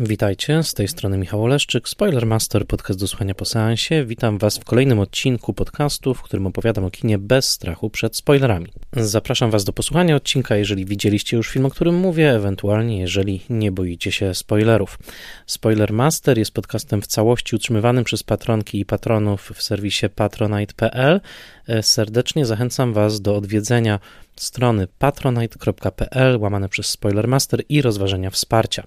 Witajcie, z tej strony Michał Oleszczyk, Spoiler Master, podcast do słuchania po seansie. Witam Was w kolejnym odcinku podcastu, w którym opowiadam o kinie bez strachu przed spoilerami. Zapraszam Was do posłuchania odcinka, jeżeli widzieliście już film, o którym mówię, ewentualnie jeżeli nie boicie się spoilerów. Spoiler Master jest podcastem w całości utrzymywanym przez patronki i patronów w serwisie patronite.pl. Serdecznie zachęcam Was do odwiedzenia strony patronite.pl /Spoilermaster i rozważenia wsparcia.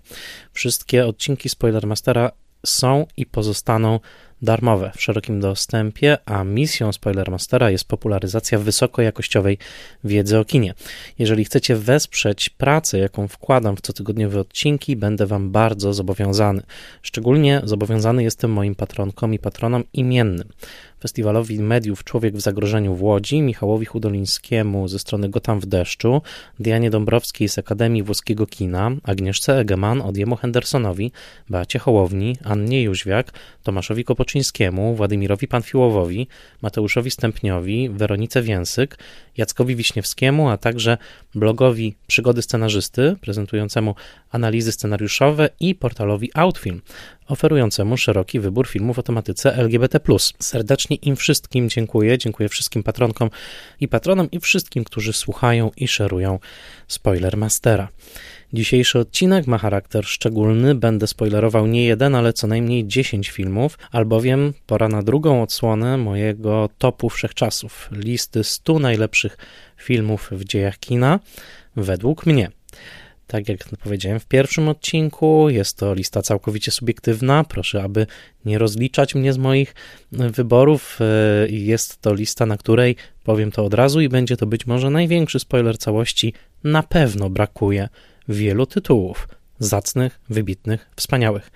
Wszystkie odcinki Spoilermastera są i pozostaną darmowe w szerokim dostępie, a misją Spoilermastera jest popularyzacja wysokojakościowej wiedzy o kinie. Jeżeli chcecie wesprzeć pracę, jaką wkładam w cotygodniowe odcinki, będę Wam bardzo zobowiązany. Szczególnie zobowiązany jestem moim patronkom i patronom imiennym. Festiwalowi Mediów Człowiek w Zagrożeniu w Łodzi, Michałowi Chudolińskiemu ze strony Gotam w Deszczu, Dianie Dąbrowskiej z Akademii Włoskiego Kina, Agnieszce Egeman, Odjemu Hendersonowi, Beacie Hołowni, Annie Juźwiak, Tomaszowi Kopoczyńskiemu, Władimirowi Panfiłowowi, Mateuszowi Stępniowi, Weronice Więsyk, Jackowi Wiśniewskiemu, a także blogowi Przygody Scenarzysty, prezentującemu analizy scenariuszowe i portalowi Outfilm, oferującemu szeroki wybór filmów o tematyce LGBT+. Serdecznie im wszystkim dziękuję. Dziękuję wszystkim patronkom i patronom i wszystkim, którzy słuchają i szerują Spoiler Mastera. Dzisiejszy odcinek ma charakter szczególny. Będę spoilerował nie jeden, ale co najmniej 10 filmów, albowiem pora na drugą odsłonę mojego topu wszechczasów, listy 100 najlepszych filmów w dziejach kina według mnie. Tak jak powiedziałem w pierwszym odcinku, jest to lista całkowicie subiektywna. Proszę, aby nie rozliczać mnie z moich wyborów. Jest to lista, na której, powiem to od razu i będzie to być może największy spoiler całości, na pewno brakuje wielu tytułów. Zacnych, wybitnych, wspaniałych.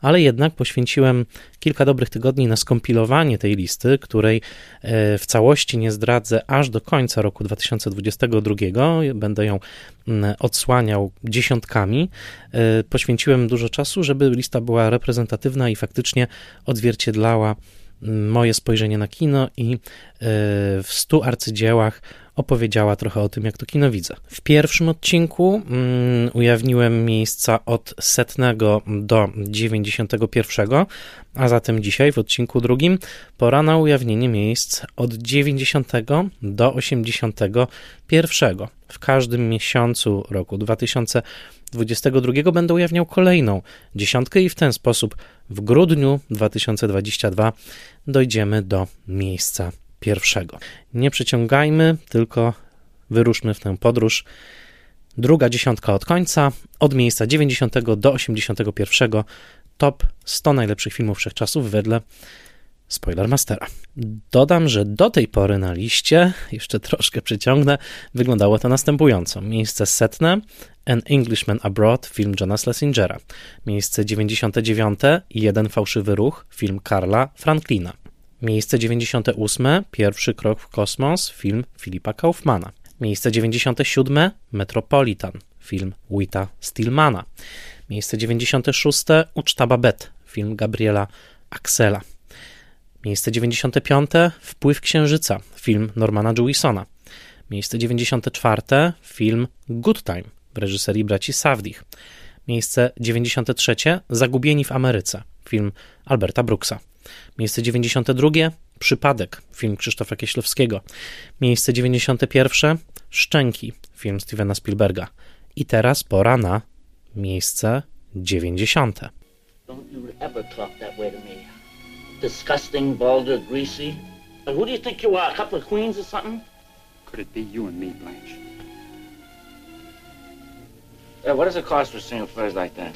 Ale jednak poświęciłem kilka dobrych tygodni na skompilowanie tej listy, której w całości nie zdradzę aż do końca roku 2022. Będę ją odsłaniał dziesiątkami. Poświęciłem dużo czasu, żeby lista była reprezentatywna i faktycznie odzwierciedlała moje spojrzenie na kino i w 100 arcydziełach opowiedziała trochę o tym, jak to kino widzę. W pierwszym odcinku ujawniłem miejsca od 100 do 91, a zatem dzisiaj w odcinku drugim pora na ujawnienie miejsc od 90 do 81. W każdym miesiącu roku 2022 będę ujawniał kolejną dziesiątkę i w ten sposób w grudniu 2022 dojdziemy do miejsca pierwszego. Nie przyciągajmy, tylko wyruszmy w tę podróż. Druga dziesiątka od końca, od miejsca 90 do 81. Top 100 najlepszych filmów wszechczasów wedle Spoiler Mastera. Dodam, że do tej pory na liście, jeszcze troszkę przyciągnę, wyglądało to następująco. Miejsce 100. An Englishman Abroad, film Johna Slesingera. Miejsce 99. Jeden fałszywy ruch, film Karla Franklina. Miejsce 98. Pierwszy krok w kosmos, film Filipa Kaufmana. Miejsce 97. Metropolitan, film Wita Stillmana. Miejsce 96. Uczta Babette, film Gabriela Axela. Miejsce 95. Wpływ księżyca, film Normana Jewisona. Miejsce 94. Film Good Time w reżyserii braci Safdich. Miejsce 93. Zagubieni w Ameryce, film Alberta Brooksa. Miejsce 92. Przypadek, film Krzysztofa Kieślowskiego. Miejsce 91. Szczęki, film Stevena Spielberga. I teraz pora na miejsce 90. Don't you ever talk that way to me. Disgusting, balder, greasy. And who do you think you are, a couple of queens or something? Could it be you and me, Blanche? Yeah, what does it cost for singing furs like that?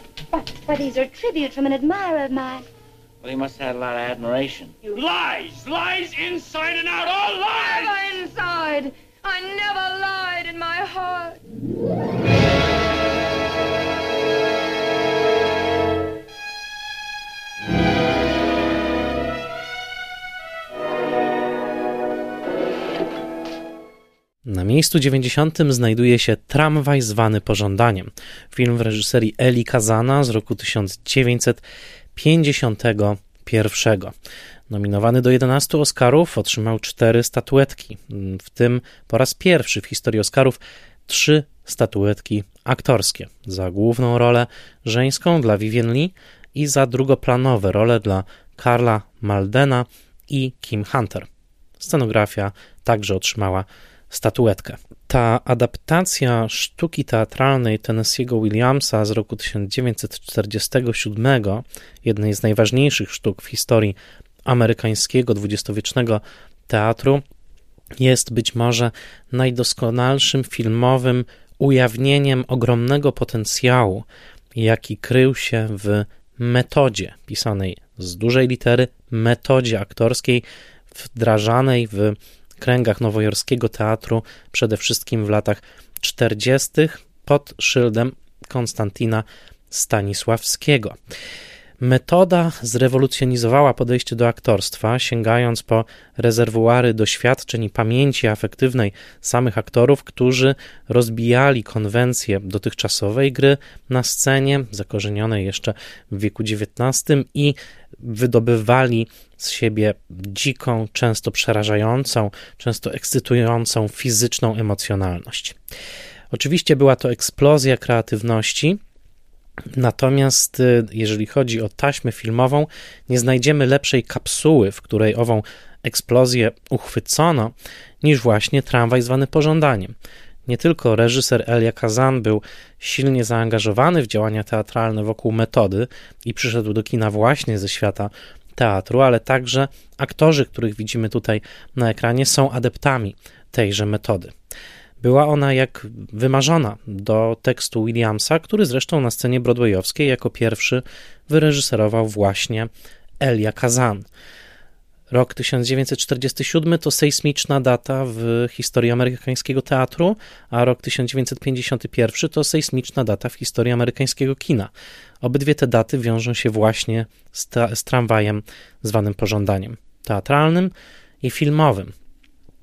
But these are tribute from an admirer of mine. Well, he must have had a lot of admiration. You lies! Lies inside and out! All lies! Never inside! I never lied in my heart. Na miejscu 90 znajduje się Tramwaj zwany Pożądaniem. Film w reżyserii Eli Kazana z roku 1951. Nominowany do 11 Oscarów, otrzymał 4 statuetki, w tym po raz pierwszy w historii Oscarów trzy statuetki aktorskie. Za główną rolę żeńską dla Vivien Leigh i za drugoplanowe role dla Karla Maldena i Kim Hunter. Scenografia także otrzymała statuetkę. Ta adaptacja sztuki teatralnej Tennessee'ego Williamsa z roku 1947, jednej z najważniejszych sztuk w historii amerykańskiego dwudziestowiecznego teatru, jest być może najdoskonalszym filmowym ujawnieniem ogromnego potencjału, jaki krył się w metodzie pisanej z dużej litery, metodzie aktorskiej wdrażanej w kręgach nowojorskiego teatru przede wszystkim w latach 40. pod szyldem Konstantina Stanisławskiego. Metoda zrewolucjonizowała podejście do aktorstwa, sięgając po rezerwuary doświadczeń i pamięci afektywnej samych aktorów, którzy rozbijali konwencje dotychczasowej gry na scenie, zakorzenionej jeszcze w wieku XIX i wydobywali z siebie dziką, często przerażającą, często ekscytującą fizyczną emocjonalność. Oczywiście była to eksplozja kreatywności. Natomiast jeżeli chodzi o taśmę filmową, nie znajdziemy lepszej kapsuły, w której ową eksplozję uchwycono, niż właśnie Tramwaj zwany Pożądaniem. Nie tylko reżyser Elia Kazan był silnie zaangażowany w działania teatralne wokół metody i przyszedł do kina właśnie ze świata teatru, ale także aktorzy, których widzimy tutaj na ekranie, są adeptami tejże metody. Była ona jak wymarzona do tekstu Williamsa, który zresztą na scenie broadwayowskiej jako pierwszy wyreżyserował właśnie Elia Kazan. Rok 1947 to sejsmiczna data w historii amerykańskiego teatru, a rok 1951 to sejsmiczna data w historii amerykańskiego kina. Obydwie te daty wiążą się właśnie z tramwajem zwanym Pożądaniem teatralnym i filmowym.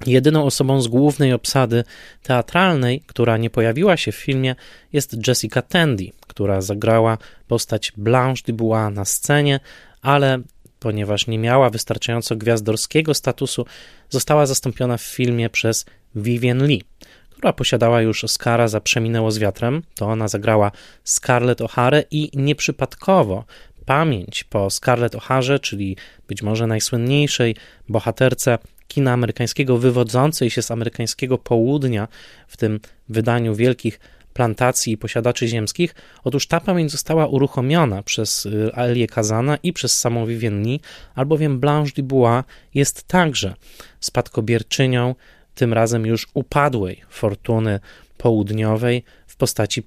Jedyną osobą z głównej obsady teatralnej, która nie pojawiła się w filmie, jest Jessica Tandy, która zagrała postać Blanche Dubois na scenie, ale ponieważ nie miała wystarczająco gwiazdorskiego statusu, została zastąpiona w filmie przez Vivien Leigh, która posiadała już Oscara za Przeminęło z wiatrem. To ona zagrała Scarlett O'Harę i nieprzypadkowo pamięć po Scarlett O'Harze, czyli być może najsłynniejszej bohaterce kina amerykańskiego, wywodzącej się z amerykańskiego południa, w tym wydaniu wielkich plantacji i posiadaczy ziemskich. Otóż ta pamięć została uruchomiona przez Elię Kazana i przez samą Vivien Leigh, albowiem Blanche Dubois jest także spadkobierczynią, tym razem już upadłej fortuny południowej w postaci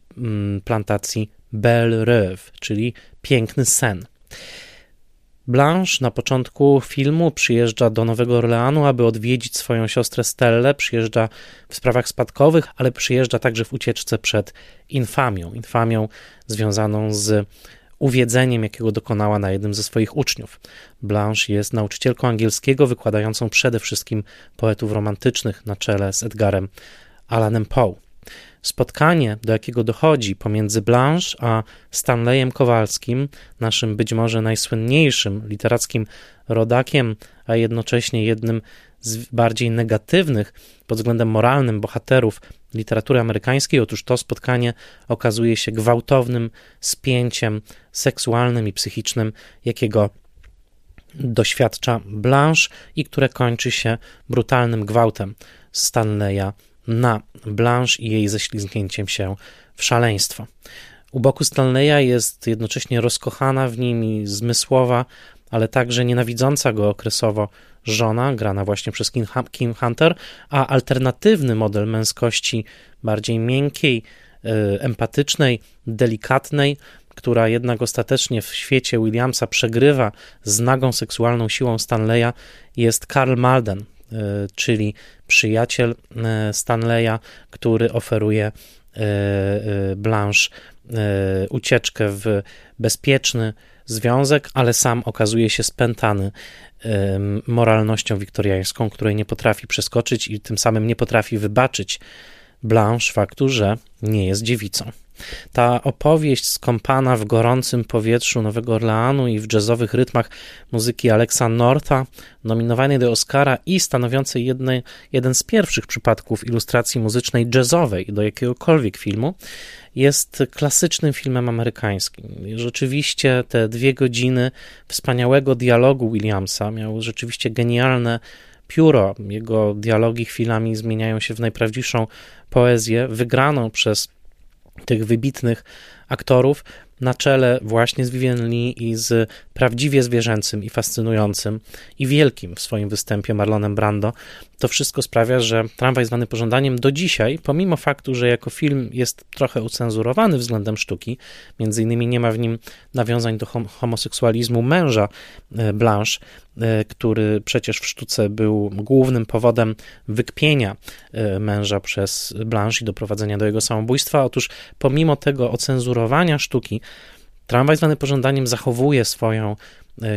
plantacji Belle Rêve, czyli Piękny Sen. Blanche na początku filmu przyjeżdża do Nowego Orleanu, aby odwiedzić swoją siostrę Stellę, przyjeżdża w sprawach spadkowych, ale przyjeżdża także w ucieczce przed infamią związaną z uwiedzeniem, jakiego dokonała na jednym ze swoich uczniów. Blanche jest nauczycielką angielskiego, wykładającą przede wszystkim poetów romantycznych na czele z Edgarem Allanem Poe. Spotkanie, do jakiego dochodzi pomiędzy Blanche a Stanleyem Kowalskim, naszym być może najsłynniejszym literackim rodakiem, a jednocześnie jednym z bardziej negatywnych pod względem moralnym bohaterów literatury amerykańskiej. Otóż to spotkanie okazuje się gwałtownym spięciem seksualnym i psychicznym, jakiego doświadcza Blanche i które kończy się brutalnym gwałtem Stanleya na Blanche i jej ześlizgnięciem się w szaleństwo. U boku Stanleya jest jednocześnie rozkochana w nim i zmysłowa, ale także nienawidząca go okresowo żona, grana właśnie przez Kim Hunter, a alternatywny model męskości, bardziej miękkiej, empatycznej, delikatnej, która jednak ostatecznie w świecie Williamsa przegrywa z nagą seksualną siłą Stanleya, jest Karl Malden, czyli przyjaciel Stanleya, który oferuje Blanche ucieczkę w bezpieczny związek, ale sam okazuje się spętany moralnością wiktoriańską, której nie potrafi przeskoczyć i tym samym nie potrafi wybaczyć Blanche faktu, że nie jest dziewicą. Ta opowieść skąpana w gorącym powietrzu Nowego Orleanu i w jazzowych rytmach muzyki Alexa Northa, nominowanej do Oscara i stanowiącej jeden z pierwszych przypadków ilustracji muzycznej jazzowej do jakiegokolwiek filmu, jest klasycznym filmem amerykańskim. Rzeczywiście te 2 godziny wspaniałego dialogu Williamsa miał rzeczywiście genialne pióro. Jego dialogi chwilami zmieniają się w najprawdziwszą poezję, wygraną przez tych wybitnych aktorów, na czele właśnie z Vivien Leigh i z prawdziwie zwierzęcym i fascynującym i wielkim w swoim występie Marlonem Brando. To wszystko sprawia, że Tramwaj zwany Pożądaniem do dzisiaj, pomimo faktu, że jako film jest trochę ucenzurowany względem sztuki, między innymi nie ma w nim nawiązań do homoseksualizmu męża Blanche, który przecież w sztuce był głównym powodem wykpienia męża przez Blanche i doprowadzenia do jego samobójstwa. Otóż pomimo tego ocenzurowania sztuki, Tramwaj zwany Pożądaniem zachowuje swoją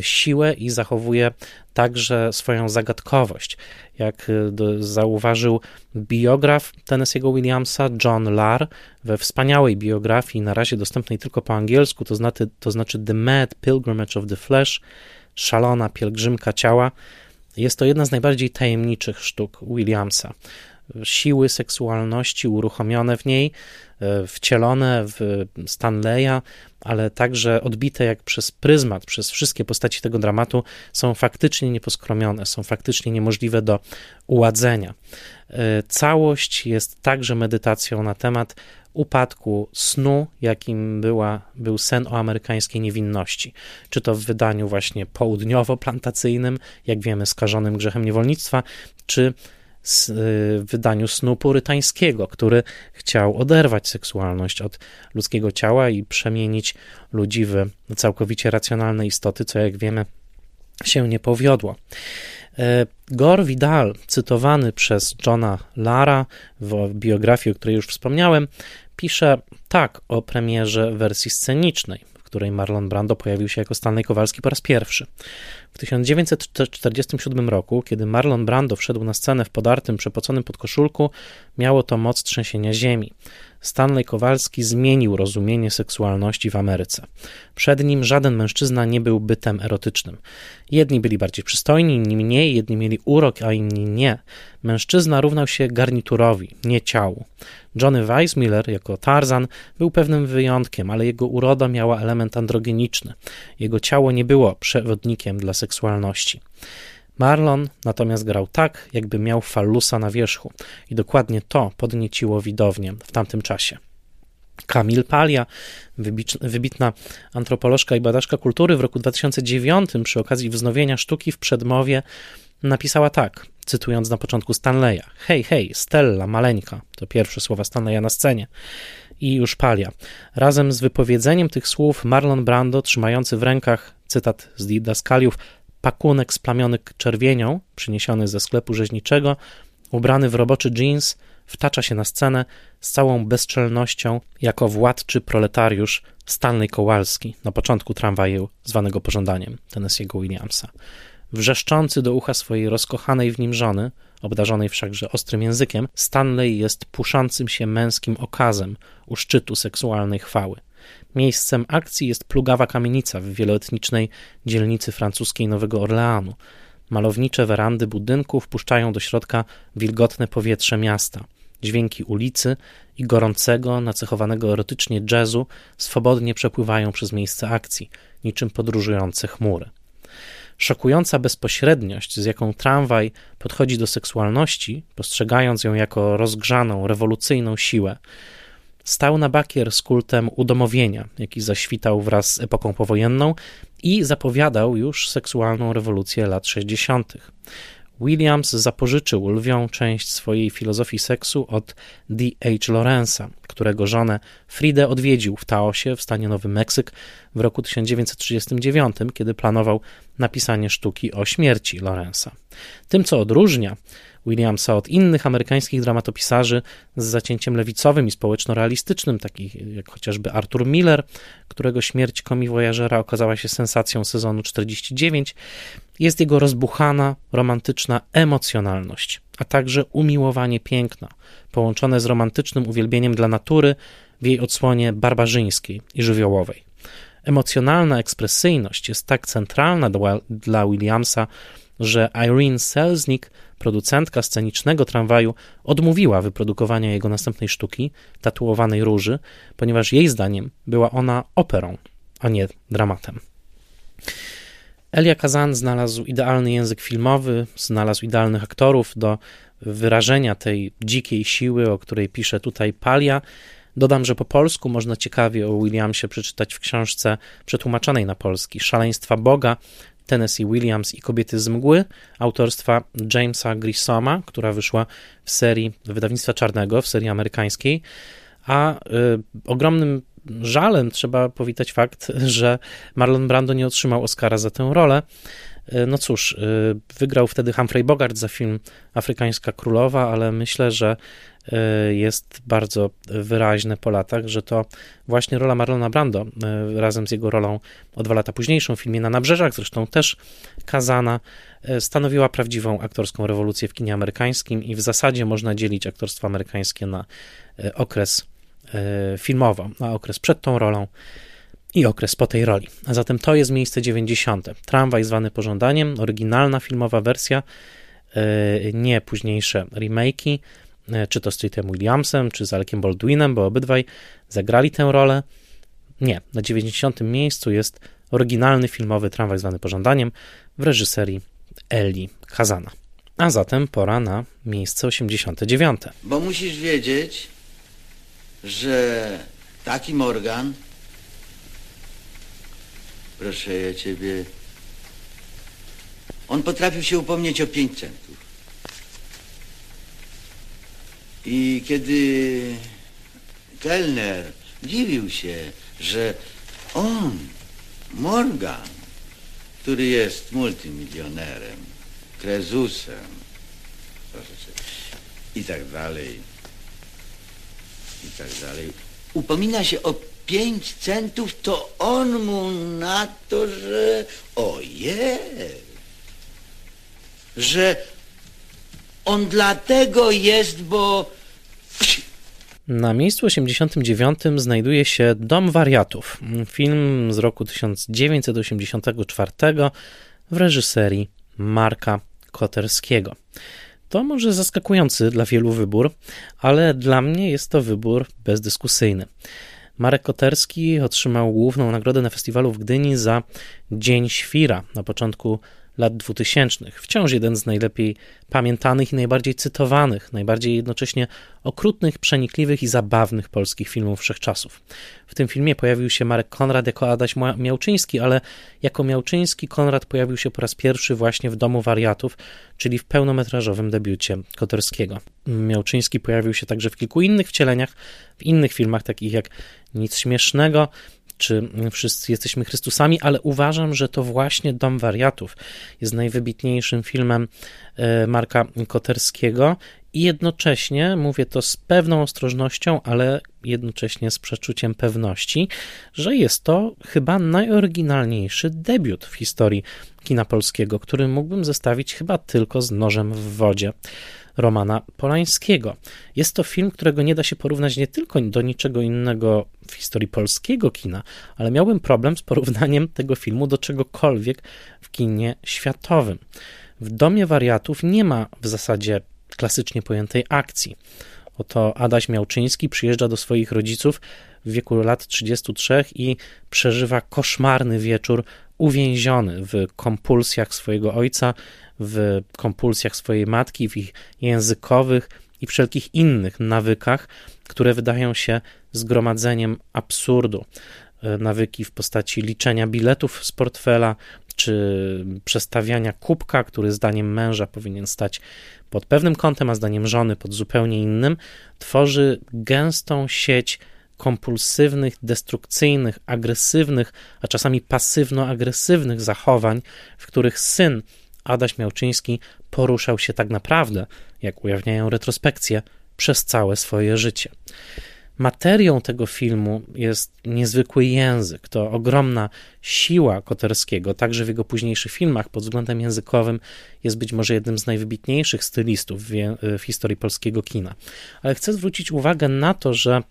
siłę i zachowuje także swoją zagadkowość. Jak zauważył biograf Tennessee'ego Williamsa John Lahr we wspaniałej biografii, na razie dostępnej tylko po angielsku, to znaczy The Mad Pilgrimage of the Flesh, Szalona pielgrzymka ciała, jest to jedna z najbardziej tajemniczych sztuk Williamsa. Siły seksualności uruchomione w niej, wcielone w Stanleya, ale także odbite jak przez pryzmat, przez wszystkie postaci tego dramatu, są faktycznie nieposkromione, są faktycznie niemożliwe do uładzenia. Całość jest także medytacją na temat upadku snu, jakim był sen o amerykańskiej niewinności. Czy to w wydaniu właśnie południowo-plantacyjnym, jak wiemy, skażonym grzechem niewolnictwa, czy w wydaniu snu purytańskiego, który chciał oderwać seksualność od ludzkiego ciała i przemienić ludzi w całkowicie racjonalne istoty, co jak wiemy się nie powiodło. Gore Vidal, cytowany przez Johna Lahra w biografii, o której już wspomniałem, pisze tak o premierze wersji scenicznej, w której Marlon Brando pojawił się jako Stanley Kowalski po raz pierwszy. W 1947 roku, kiedy Marlon Brando wszedł na scenę w podartym, przepoconym podkoszulku, miało to moc trzęsienia ziemi. Stanley Kowalski zmienił rozumienie seksualności w Ameryce. Przed nim żaden mężczyzna nie był bytem erotycznym. Jedni byli bardziej przystojni, inni mniej, jedni mieli urok, a inni nie. Mężczyzna równał się garniturowi, nie ciału. Johnny Weissmuller jako Tarzan był pewnym wyjątkiem, ale jego uroda miała element androgeniczny. Jego ciało nie było przewodnikiem dla seksualności. Marlon natomiast grał tak, jakby miał fallusa na wierzchu i dokładnie to podnieciło widownię w tamtym czasie. Camille Paglia, wybitna antropolożka i badaczka kultury, w roku 2009 przy okazji wznowienia sztuki w przedmowie napisała tak, cytując na początku Stanleya: „Hej, hej, Stella, maleńka”, to pierwsze słowa Stanleya na scenie. I już Paglia. Razem z wypowiedzeniem tych słów Marlon Brando, trzymający w rękach, cytat z Didaskaliów, pakunek splamiony czerwienią, przyniesiony ze sklepu rzeźniczego, ubrany w roboczy jeans, wtacza się na scenę z całą bezczelnością jako władczy proletariusz Stanley Kowalski na początku Tramwaju zwanego Pożądaniem Tennessee'ego Williamsa. Wrzeszczący do ucha swojej rozkochanej w nim żony, obdarzonej wszakże ostrym językiem, Stanley jest puszącym się męskim okazem u szczytu seksualnej chwały. Miejscem akcji jest plugawa kamienica w wieloetnicznej dzielnicy francuskiej Nowego Orleanu. Malownicze werandy budynków wpuszczają do środka wilgotne powietrze miasta. Dźwięki ulicy i gorącego, nacechowanego erotycznie jazzu swobodnie przepływają przez miejsce akcji, niczym podróżujące chmury. Szokująca bezpośredniość, z jaką Tramwaj podchodzi do seksualności, postrzegając ją jako rozgrzaną, rewolucyjną siłę, stał na bakier z kultem udomowienia, jaki zaświtał wraz z epoką powojenną i zapowiadał już seksualną rewolucję lat 60. Williams zapożyczył lwią część swojej filozofii seksu od D.H. Lawrence'a, którego żonę Fridę odwiedził w Taosie w stanie Nowy Meksyk w roku 1939, kiedy planował napisanie sztuki o śmierci Lawrence'a. Tym, co odróżnia Williamsa od innych amerykańskich dramatopisarzy z zacięciem lewicowym i społeczno-realistycznym, takich jak chociażby Arthur Miller, którego śmierć komiwojażera okazała się sensacją sezonu 49, jest jego rozbuchana, romantyczna emocjonalność, a także umiłowanie piękna, połączone z romantycznym uwielbieniem dla natury, w jej odsłonie barbarzyńskiej i żywiołowej. Emocjonalna ekspresyjność jest tak centralna dla Williamsa, że Irene Selznick, producentka scenicznego Tramwaju, odmówiła wyprodukowania jego następnej sztuki, Tatuowanej Róży, ponieważ jej zdaniem była ona operą, a nie dramatem. Elia Kazan znalazł idealny język filmowy, znalazł idealnych aktorów do wyrażenia tej dzikiej siły, o której pisze tutaj Palia. Dodam, że po polsku można ciekawie o Williamsie przeczytać w książce przetłumaczonej na polski Szaleństwa Boga, Tennessee Williams i Kobiety z mgły autorstwa Jamesa Grissoma, która wyszła w serii wydawnictwa Czarnego, w serii amerykańskiej, a ogromnym żalem trzeba powitać fakt, że Marlon Brando nie otrzymał Oscara za tę rolę. No cóż, wygrał wtedy Humphrey Bogart za film Afrykańska Królowa, ale myślę, że jest bardzo wyraźne po latach, że to właśnie rola Marlona Brando razem z jego rolą o 2 lata późniejszą w filmie Na nabrzeżach, zresztą też Kazana, stanowiła prawdziwą aktorską rewolucję w kinie amerykańskim i w zasadzie można dzielić aktorstwo amerykańskie na okres filmowo, na okres przed tą rolą i okres po tej roli. A zatem to jest miejsce 90. Tramwaj zwany Pożądaniem, oryginalna filmowa wersja, nie późniejsze remake'i, czy to z Treatem Williamsem, czy z Alekiem Baldwinem, bo obydwaj zagrali tę rolę. Nie, na 90. miejscu jest oryginalny filmowy Tramwaj zwany Pożądaniem w reżyserii Eli Kazana. A zatem pora na miejsce 89. Bo musisz wiedzieć, że taki Morgan, proszę ja ciebie, on potrafił się upomnieć o 5 centów. I kiedy kelner dziwił się, że on, Morgan, który jest multimilionerem, krezusem, proszę cię, i tak dalej, upomina się o 5 centów, to on mu na to, że że on dlatego jest, bo... Na miejscu 89 znajduje się Dom Wariatów, film z roku 1984 w reżyserii Marka Koterskiego. To może zaskakujący dla wielu wybór, ale dla mnie jest to wybór bezdyskusyjny. Marek Koterski otrzymał główną nagrodę na festiwalu w Gdyni za Dzień Świra na początku lat 2000. Wciąż jeden z najlepiej pamiętanych i najbardziej cytowanych, najbardziej jednocześnie okrutnych, przenikliwych i zabawnych polskich filmów wszechczasów. W tym filmie pojawił się Marek Konrad jako Adaś Miałczyński, ale jako Miałczyński Konrad pojawił się po raz pierwszy właśnie w Domu Wariatów, czyli w pełnometrażowym debiucie Koterskiego. Miałczyński pojawił się także w kilku innych wcieleniach, w innych filmach takich jak Nic śmiesznego, czy Wszyscy jesteśmy Chrystusami, ale uważam, że to właśnie Dom Wariatów jest najwybitniejszym filmem Marka Koterskiego i jednocześnie, mówię to z pewną ostrożnością, ale jednocześnie z przeczuciem pewności, że jest to chyba najoryginalniejszy debiut w historii kina polskiego, który mógłbym zestawić chyba tylko z Nożem w wodzie Romana Polańskiego. Jest to film, którego nie da się porównać nie tylko do niczego innego w historii polskiego kina, ale miałbym problem z porównaniem tego filmu do czegokolwiek w kinie światowym. W Domie Wariatów nie ma w zasadzie klasycznie pojętej akcji. Oto Adaś Miałczyński przyjeżdża do swoich rodziców w wieku lat 33 i przeżywa koszmarny wieczór uwięziony w kompulsjach swojego ojca, w kompulsjach swojej matki, w ich językowych i wszelkich innych nawykach, które wydają się zgromadzeniem absurdu. Nawyki w postaci liczenia biletów z portfela, czy przestawiania kubka, który zdaniem męża powinien stać pod pewnym kątem, a zdaniem żony pod zupełnie innym, tworzy gęstą sieć kompulsywnych, destrukcyjnych, agresywnych, a czasami pasywno-agresywnych zachowań, w których syn Adaś Miałczyński poruszał się tak naprawdę, jak ujawniają retrospekcje, przez całe swoje życie. Materią tego filmu jest niezwykły język, to ogromna siła Koterskiego, także w jego późniejszych filmach pod względem językowym jest być może jednym z najwybitniejszych stylistów w historii polskiego kina. Ale chcę zwrócić uwagę na to, że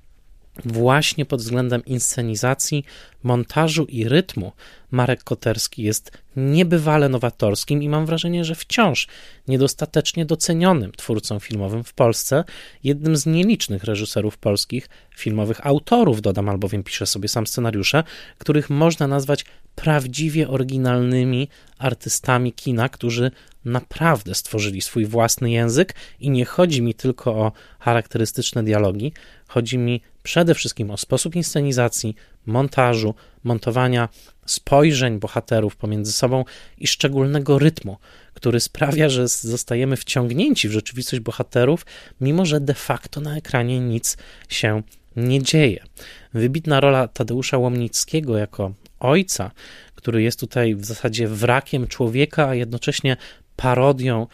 Właśnie pod względem inscenizacji, montażu i rytmu Marek Koterski jest niebywale nowatorskim i mam wrażenie, że wciąż niedostatecznie docenionym twórcą filmowym w Polsce, jednym z nielicznych reżyserów polskich, filmowych autorów, dodam, albowiem pisze sobie sam scenariusze, których można nazwać prawdziwie oryginalnymi artystami kina, którzy naprawdę stworzyli swój własny język i nie chodzi mi tylko o charakterystyczne dialogi, chodzi mi przede wszystkim o sposób inscenizacji, montażu, montowania spojrzeń bohaterów pomiędzy sobą i szczególnego rytmu, który sprawia, że zostajemy wciągnięci w rzeczywistość bohaterów, mimo że de facto na ekranie nic się nie dzieje. Wybitna rola Tadeusza Łomnickiego jako ojca, który jest tutaj w zasadzie wrakiem człowieka, a jednocześnie parodią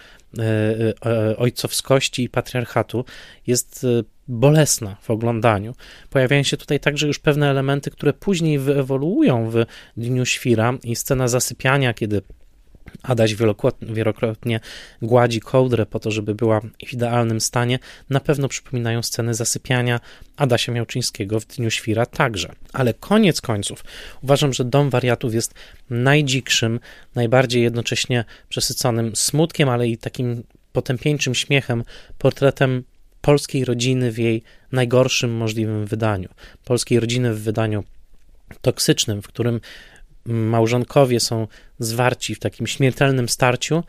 ojcowskości i patriarchatu, jest bolesna w oglądaniu. Pojawiają się tutaj także już pewne elementy, które później wyewoluują w Dniu Świra i scena zasypiania, kiedy Adaś wielokrotnie gładzi kołdrę po to, żeby była w idealnym stanie, na pewno przypominają sceny zasypiania Adasia Miałczyńskiego w Dniu Świra także. Ale koniec końców uważam, że Dom Wariatów jest najdzikszym, najbardziej jednocześnie przesyconym smutkiem, ale i takim potępieńczym śmiechem portretem polskiej rodziny w jej najgorszym możliwym wydaniu. Polskiej rodziny w wydaniu toksycznym, w którym małżonkowie są zwarci w takim śmiertelnym starciu,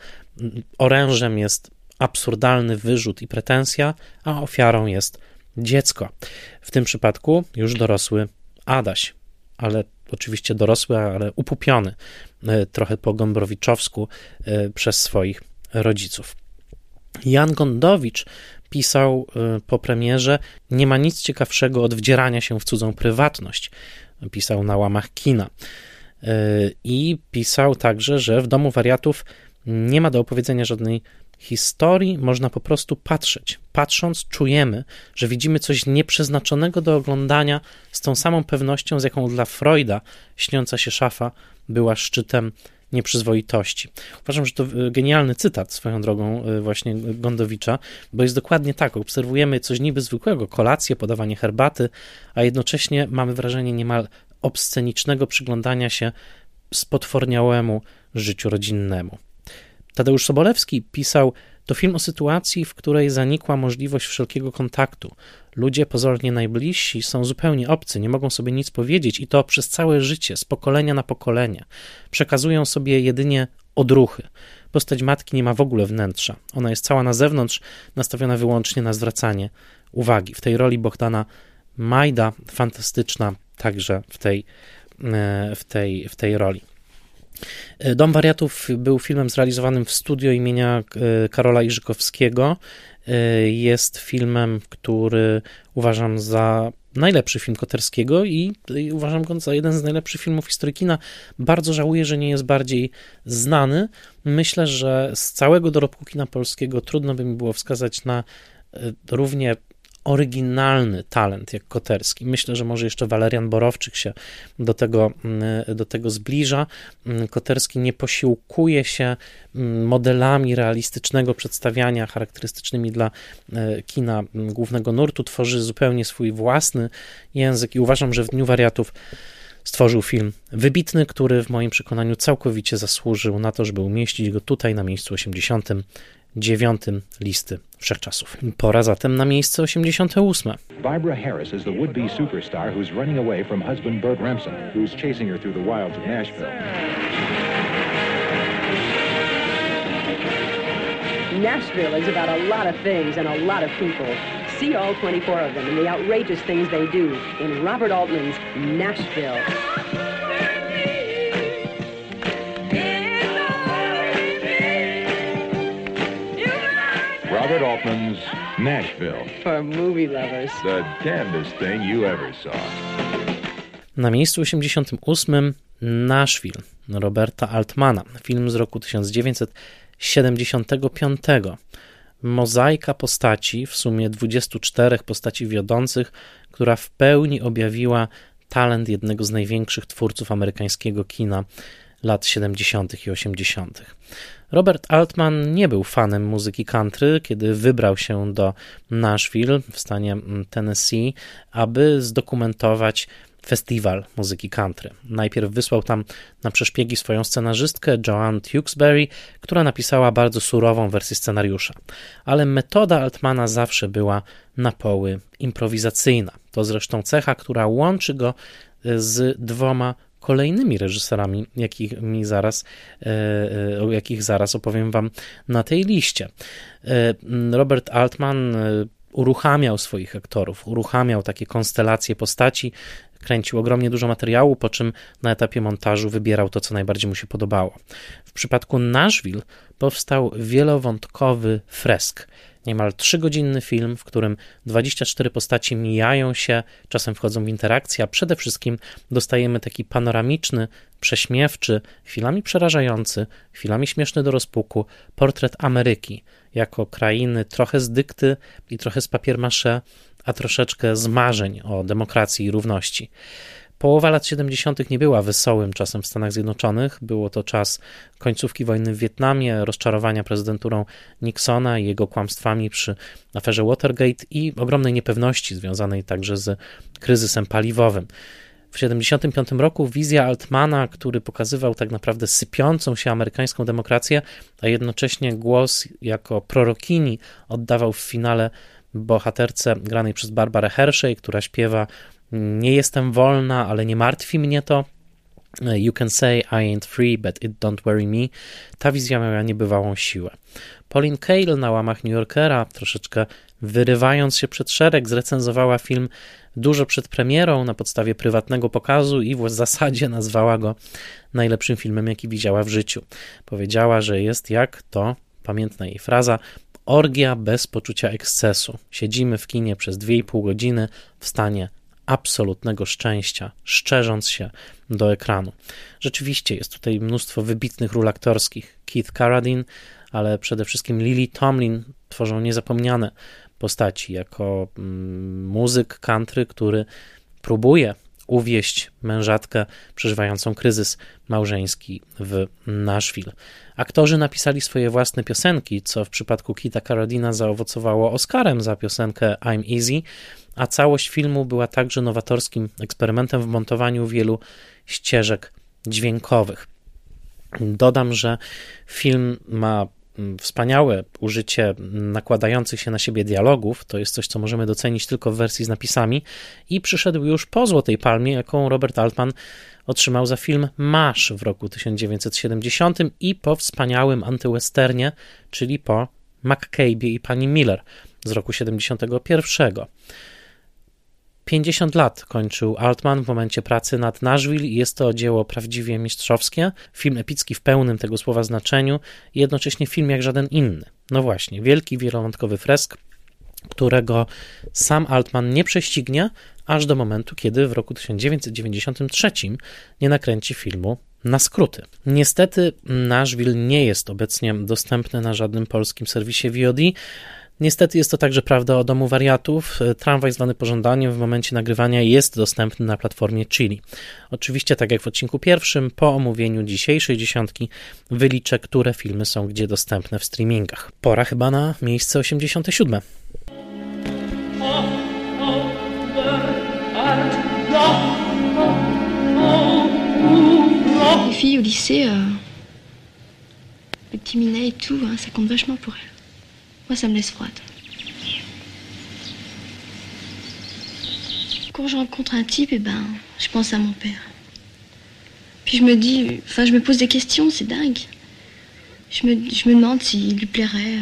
orężem jest absurdalny wyrzut i pretensja, a ofiarą jest dziecko. W tym przypadku już dorosły Adaś, ale oczywiście dorosły, ale upupiony, trochę po gombrowiczowsku, przez swoich rodziców. Jan Gondowicz pisał po premierze: nie ma nic ciekawszego od wdzierania się w cudzą prywatność. Pisał na łamach Kina. I pisał także, że w Domu Wariatów nie ma do opowiedzenia żadnej historii, można po prostu patrzeć. Patrząc, czujemy, że widzimy coś nieprzeznaczonego do oglądania z tą samą pewnością, z jaką dla Freuda śniąca się szafa była szczytem nieprzyzwoitości. Uważam, że to genialny cytat swoją drogą właśnie Gondowicza, bo jest dokładnie tak. Obserwujemy coś niby zwykłego, kolację, podawanie herbaty, a jednocześnie mamy wrażenie niemal obscenicznego przyglądania się spotworniałemu życiu rodzinnemu. Tadeusz Sobolewski pisał: to film o sytuacji, w której zanikła możliwość wszelkiego kontaktu. Ludzie pozornie najbliżsi są zupełnie obcy, nie mogą sobie nic powiedzieć i to przez całe życie, z pokolenia na pokolenie. Przekazują sobie jedynie odruchy. Postać matki nie ma w ogóle wnętrza. Ona jest cała na zewnątrz, nastawiona wyłącznie na zwracanie uwagi. W tej roli Bogdana Majda, fantastyczna także w tej roli. Dom Wariatów był filmem zrealizowanym w studio imienia Karola Iżykowskiego. Jest filmem, który uważam za najlepszy film Koterskiego i uważam go za jeden z najlepszych filmów historii kina. Bardzo żałuję, że nie jest bardziej znany. Myślę, że z całego dorobku kina polskiego trudno by mi było wskazać na równie oryginalny talent jak Koterski. Myślę, że może jeszcze Walerian Borowczyk się do tego zbliża. Koterski nie posiłkuje się modelami realistycznego przedstawiania charakterystycznymi dla kina głównego nurtu, tworzy zupełnie swój własny język i uważam, że w Dniu Wariatów stworzył film wybitny, który w moim przekonaniu całkowicie zasłużył na to, żeby umieścić go tutaj na miejscu 89. listy wszechczasów. Pora zatem na miejsce 88. Barbara Harris is the would-be superstar who's running away from husband Bert Remsen, who's chasing her through the wilds of Nashville. Nashville is about a lot of things and a lot of people. See all 24 of them and the outrageous things they do in Robert Altman's Nashville. Robert Altman's Nashville. For movie lovers. The damnedest thing you ever saw. Na miejscu 88 Nashville Roberta Altmana. Film z roku 1975. Mozaika postaci, w sumie 24 postaci wiodących, która w pełni objawiła talent jednego z największych twórców amerykańskiego kina lat 70. i 80. Robert Altman nie był fanem muzyki country, kiedy wybrał się do Nashville w stanie Tennessee, aby zdokumentować festiwal muzyki country. Najpierw wysłał tam na przeszpiegi swoją scenarzystkę Joan Tewksbury, która napisała bardzo surową wersję scenariusza. Ale metoda Altmana zawsze była na poły improwizacyjna. To zresztą cecha, która łączy go z dwoma kolejnymi reżyserami, o jakich zaraz opowiem wam na tej liście. Robert Altman uruchamiał swoich aktorów, uruchamiał takie konstelacje postaci, kręcił ogromnie dużo materiału, po czym na etapie montażu wybierał to, co najbardziej mu się podobało. W przypadku Nashville powstał wielowątkowy fresk, niemal 3-godzinny film, w którym 24 postaci mijają się, czasem wchodzą w interakcję, a przede wszystkim dostajemy taki panoramiczny, prześmiewczy, chwilami przerażający, chwilami śmieszny do rozpuku portret Ameryki jako krainy trochę z dykty i trochę z papier-mâché, a troszeczkę z marzeń o demokracji i równości. Połowa lat 70. nie była wesołym czasem w Stanach Zjednoczonych. Było to czas końcówki wojny w Wietnamie, rozczarowania prezydenturą Nixona i jego kłamstwami przy aferze Watergate i ogromnej niepewności związanej także z kryzysem paliwowym. W 75 roku wizja Altmana, który pokazywał tak naprawdę sypiącą się amerykańską demokrację, a jednocześnie głos jako prorokini oddawał w finale bohaterce granej przez Barbarę Hershey, która śpiewa "Nie jestem wolna, ale nie martwi mnie to". You can say I ain't free, but it don't worry me. Ta wizja miała niebywałą siłę. Pauline Kael na łamach New Yorkera, troszeczkę wyrywając się przed szereg, zrecenzowała film dużo przed premierą na podstawie prywatnego pokazu i w zasadzie nazwała go najlepszym filmem, jaki widziała w życiu. Powiedziała, że jest jak to, pamiętna jej fraza, orgia bez poczucia ekscesu. Siedzimy w kinie przez 2,5 godziny w stanie absolutnego szczęścia, szczerząc się do ekranu. Rzeczywiście jest tutaj mnóstwo wybitnych ról aktorskich. Keith Carradine, ale przede wszystkim Lily Tomlin tworzą niezapomniane postaci jako muzyk country, który próbuje uwieść mężatkę przeżywającą kryzys małżeński w Nashville. Aktorzy napisali swoje własne piosenki, co w przypadku Keitha Carradina zaowocowało Oscarem za piosenkę I'm Easy, a całość filmu była także nowatorskim eksperymentem w montowaniu wielu ścieżek dźwiękowych. Dodam, że film ma wspaniałe użycie nakładających się na siebie dialogów, to jest coś, co możemy docenić tylko w wersji z napisami i przyszedł już po Złotej Palmie, jaką Robert Altman otrzymał za film Masz w roku 1970 i po wspaniałym antywesternie, czyli po McCabe'ie i Pani Miller z roku 71. 50 lat kończył Altman w momencie pracy nad Nashville i jest to dzieło prawdziwie mistrzowskie, film epicki w pełnym tego słowa znaczeniu i jednocześnie film jak żaden inny. No właśnie, wielki wielowątkowy fresk, którego sam Altman nie prześcignie aż do momentu, kiedy w roku 1993 nie nakręci filmu Na skróty. Niestety Nashville nie jest obecnie dostępny na żadnym polskim serwisie VOD. Niestety jest to także prawda o Domu Wariatów. Tramwaj zwany Pożądaniem w momencie nagrywania jest dostępny na platformie Chili. Oczywiście, tak jak w odcinku pierwszym, po omówieniu dzisiejszej dziesiątki wyliczę, które filmy są gdzie dostępne w streamingach. Pora chyba na miejsce 87. Les filles au lycée, le petit Mina et tout, hein, ça compte vachement pour elles. Moi, ça me laisse froide. Quand je rencontre un type, eh ben, je pense à mon père. Puis je me dis, enfin, je me pose des questions, c'est dingue. Je me demande s'il lui plairait.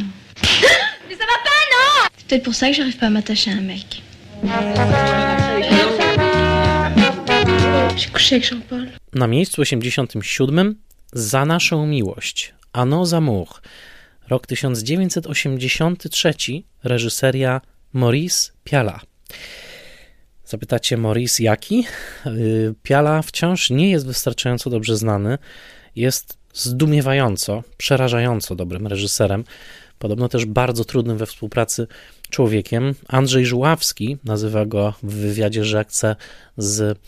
Mais ça va pas, non? C'est peut-être pour ça que j'arrive pas à m'attacher à un mec. J'ai couché avec Jean-Paul. Na miejscu 87 Za naszą miłość, A nos amour. Rok 1983, reżyseria Maurice Piala. Zapytacie, Maurice jaki? Piala wciąż nie jest wystarczająco dobrze znany. Jest zdumiewająco, przerażająco dobrym reżyserem. Podobno też bardzo trudnym we współpracy człowiekiem. Andrzej Żuławski nazywa go w wywiadzie rzekce z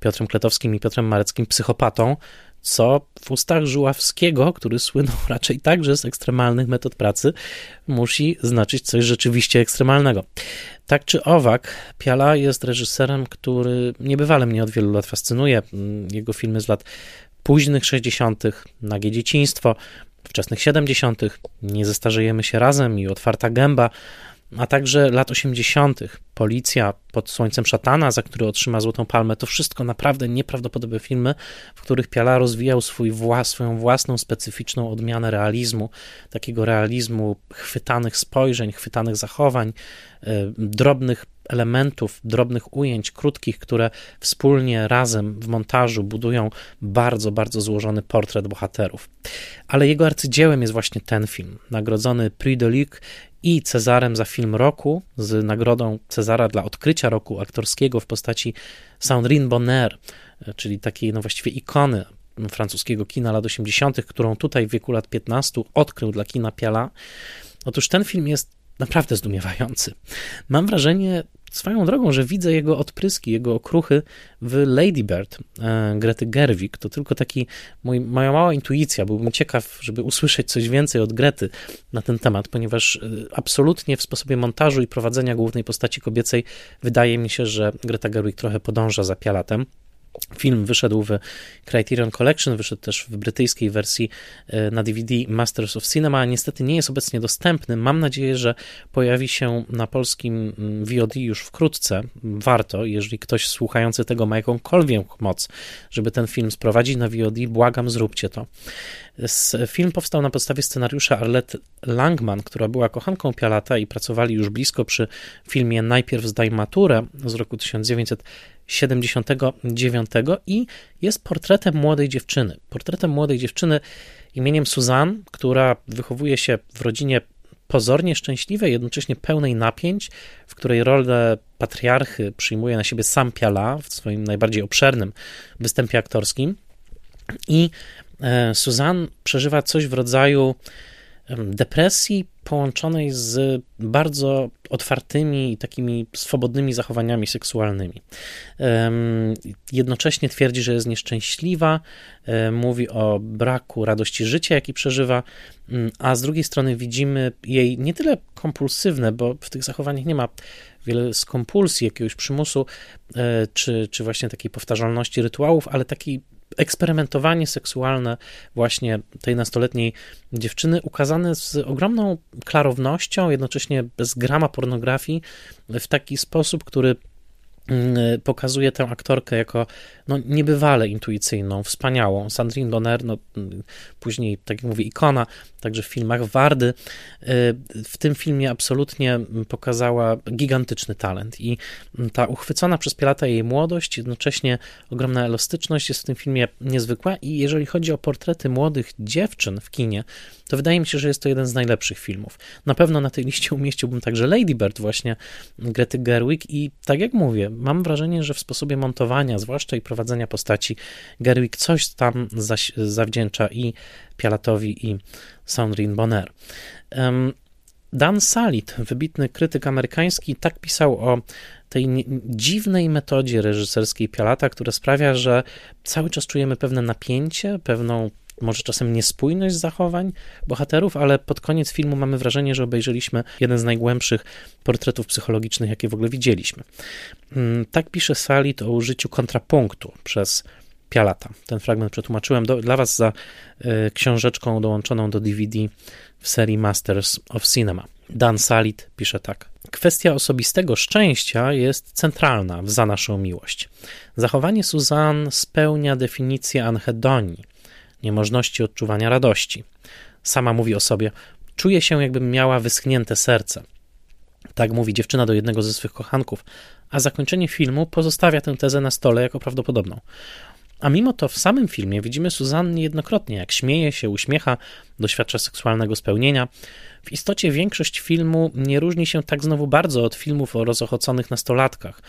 Piotrem Kletowskim i Piotrem Mareckim psychopatą. co w ustach Żuławskiego, który słynął raczej także z ekstremalnych metod pracy, musi znaczyć coś rzeczywiście ekstremalnego. Tak czy owak, Piala jest reżyserem, który niebywale mnie od wielu lat fascynuje. Jego filmy z lat późnych 60., Nagie dzieciństwo, wczesnych 70., Nie zestarzejemy się razem i Otwarta gęba, a także lat 80., Policja, Pod słońcem szatana, za który otrzyma Złotą Palmę, to wszystko naprawdę nieprawdopodobne filmy, w których Piala rozwijał swoją własną specyficzną odmianę realizmu, takiego realizmu chwytanych spojrzeń, chwytanych zachowań, drobnych elementów, drobnych ujęć, krótkich, które wspólnie, razem w montażu budują bardzo, bardzo złożony portret bohaterów. Ale jego arcydziełem jest właśnie ten film, nagrodzony Prix de Luc i Cezarem za film roku, z nagrodą Cezara dla odkrycia roku aktorskiego w postaci Sandrine Bonnaire, czyli takiej właściwie ikony francuskiego kina lat 80., którą tutaj w wieku lat 15 odkrył dla kina Piala. Otóż ten film jest naprawdę zdumiewający. Mam wrażenie swoją drogą, że widzę jego odpryski, jego okruchy w Lady Bird Grety Gerwig. To tylko taki moja mała intuicja. Byłbym ciekaw, żeby usłyszeć coś więcej od Grety na ten temat, ponieważ absolutnie w sposobie montażu i prowadzenia głównej postaci kobiecej wydaje mi się, że Greta Gerwig trochę podąża za Pialatem. Film wyszedł w Criterion Collection, wyszedł też w brytyjskiej wersji na DVD Masters of Cinema, a niestety nie jest obecnie dostępny. Mam nadzieję, że pojawi się na polskim VOD już wkrótce. Warto, jeżeli ktoś słuchający tego ma jakąkolwiek moc, żeby ten film sprowadzić na VOD, błagam, zróbcie to. Film powstał na podstawie scenariusza Arlette Langman, która była kochanką Pialata i pracowali już blisko przy filmie Najpierw zdaj maturę z roku 1979 i jest portretem młodej dziewczyny imieniem Suzanne, która wychowuje się w rodzinie pozornie szczęśliwej, jednocześnie pełnej napięć, w której rolę patriarchy przyjmuje na siebie sam Piala w swoim najbardziej obszernym występie aktorskim. I Suzanne przeżywa coś w rodzaju depresji połączonej z bardzo otwartymi i takimi swobodnymi zachowaniami seksualnymi. Jednocześnie twierdzi, że jest nieszczęśliwa, mówi o braku radości życia, jaki przeżywa, a z drugiej strony widzimy jej nie tyle kompulsywne, bo w tych zachowaniach nie ma wiele z kompulsji, jakiegoś przymusu, czy właśnie takiej powtarzalności rytuałów, ale taki eksperymentowanie seksualne właśnie tej nastoletniej dziewczyny ukazane z ogromną klarownością, jednocześnie bez grama pornografii, w taki sposób, który pokazuje tę aktorkę jako niebywale intuicyjną, wspaniałą. Sandrine Bonnaire, później, tak jak mówię, ikona, także w filmach Wardy. W tym filmie absolutnie pokazała gigantyczny talent i ta uchwycona przez Pielata jej młodość, jednocześnie ogromna elastyczność jest w tym filmie niezwykła i jeżeli chodzi o portrety młodych dziewczyn w kinie, to wydaje mi się, że jest to jeden z najlepszych filmów. Na pewno na tej liście umieściłbym także Lady Bird właśnie Grety Gerwig i tak jak mówię, mam wrażenie, że w sposobie montowania, zwłaszcza i prowadzenia postaci, Gerwig coś tam zawdzięcza i Pialatowi i Sandrine Bonnaire. Dan Salit, wybitny krytyk amerykański, tak pisał o tej dziwnej metodzie reżyserskiej Pialata, która sprawia, że cały czas czujemy pewne napięcie, pewną może czasem niespójność zachowań bohaterów, ale pod koniec filmu mamy wrażenie, że obejrzeliśmy jeden z najgłębszych portretów psychologicznych, jakie w ogóle widzieliśmy. Tak pisze Salit o użyciu kontrapunktu przez Pialata. Ten fragment przetłumaczyłem dla was za książeczką dołączoną do DVD w serii Masters of Cinema. Dan Salit pisze tak. Kwestia osobistego szczęścia jest centralna w Za naszą miłość. Zachowanie Suzanne spełnia definicję anhedonii, niemożności odczuwania radości. Sama mówi o sobie, czuję się jakbym miała wyschnięte serce. Tak mówi dziewczyna do jednego ze swych kochanków, a zakończenie filmu pozostawia tę tezę na stole jako prawdopodobną. A mimo to w samym filmie widzimy Suzanne niejednokrotnie, jak śmieje się, uśmiecha, doświadcza seksualnego spełnienia. W istocie większość filmu nie różni się tak znowu bardzo od filmów o rozochoconych nastolatkach.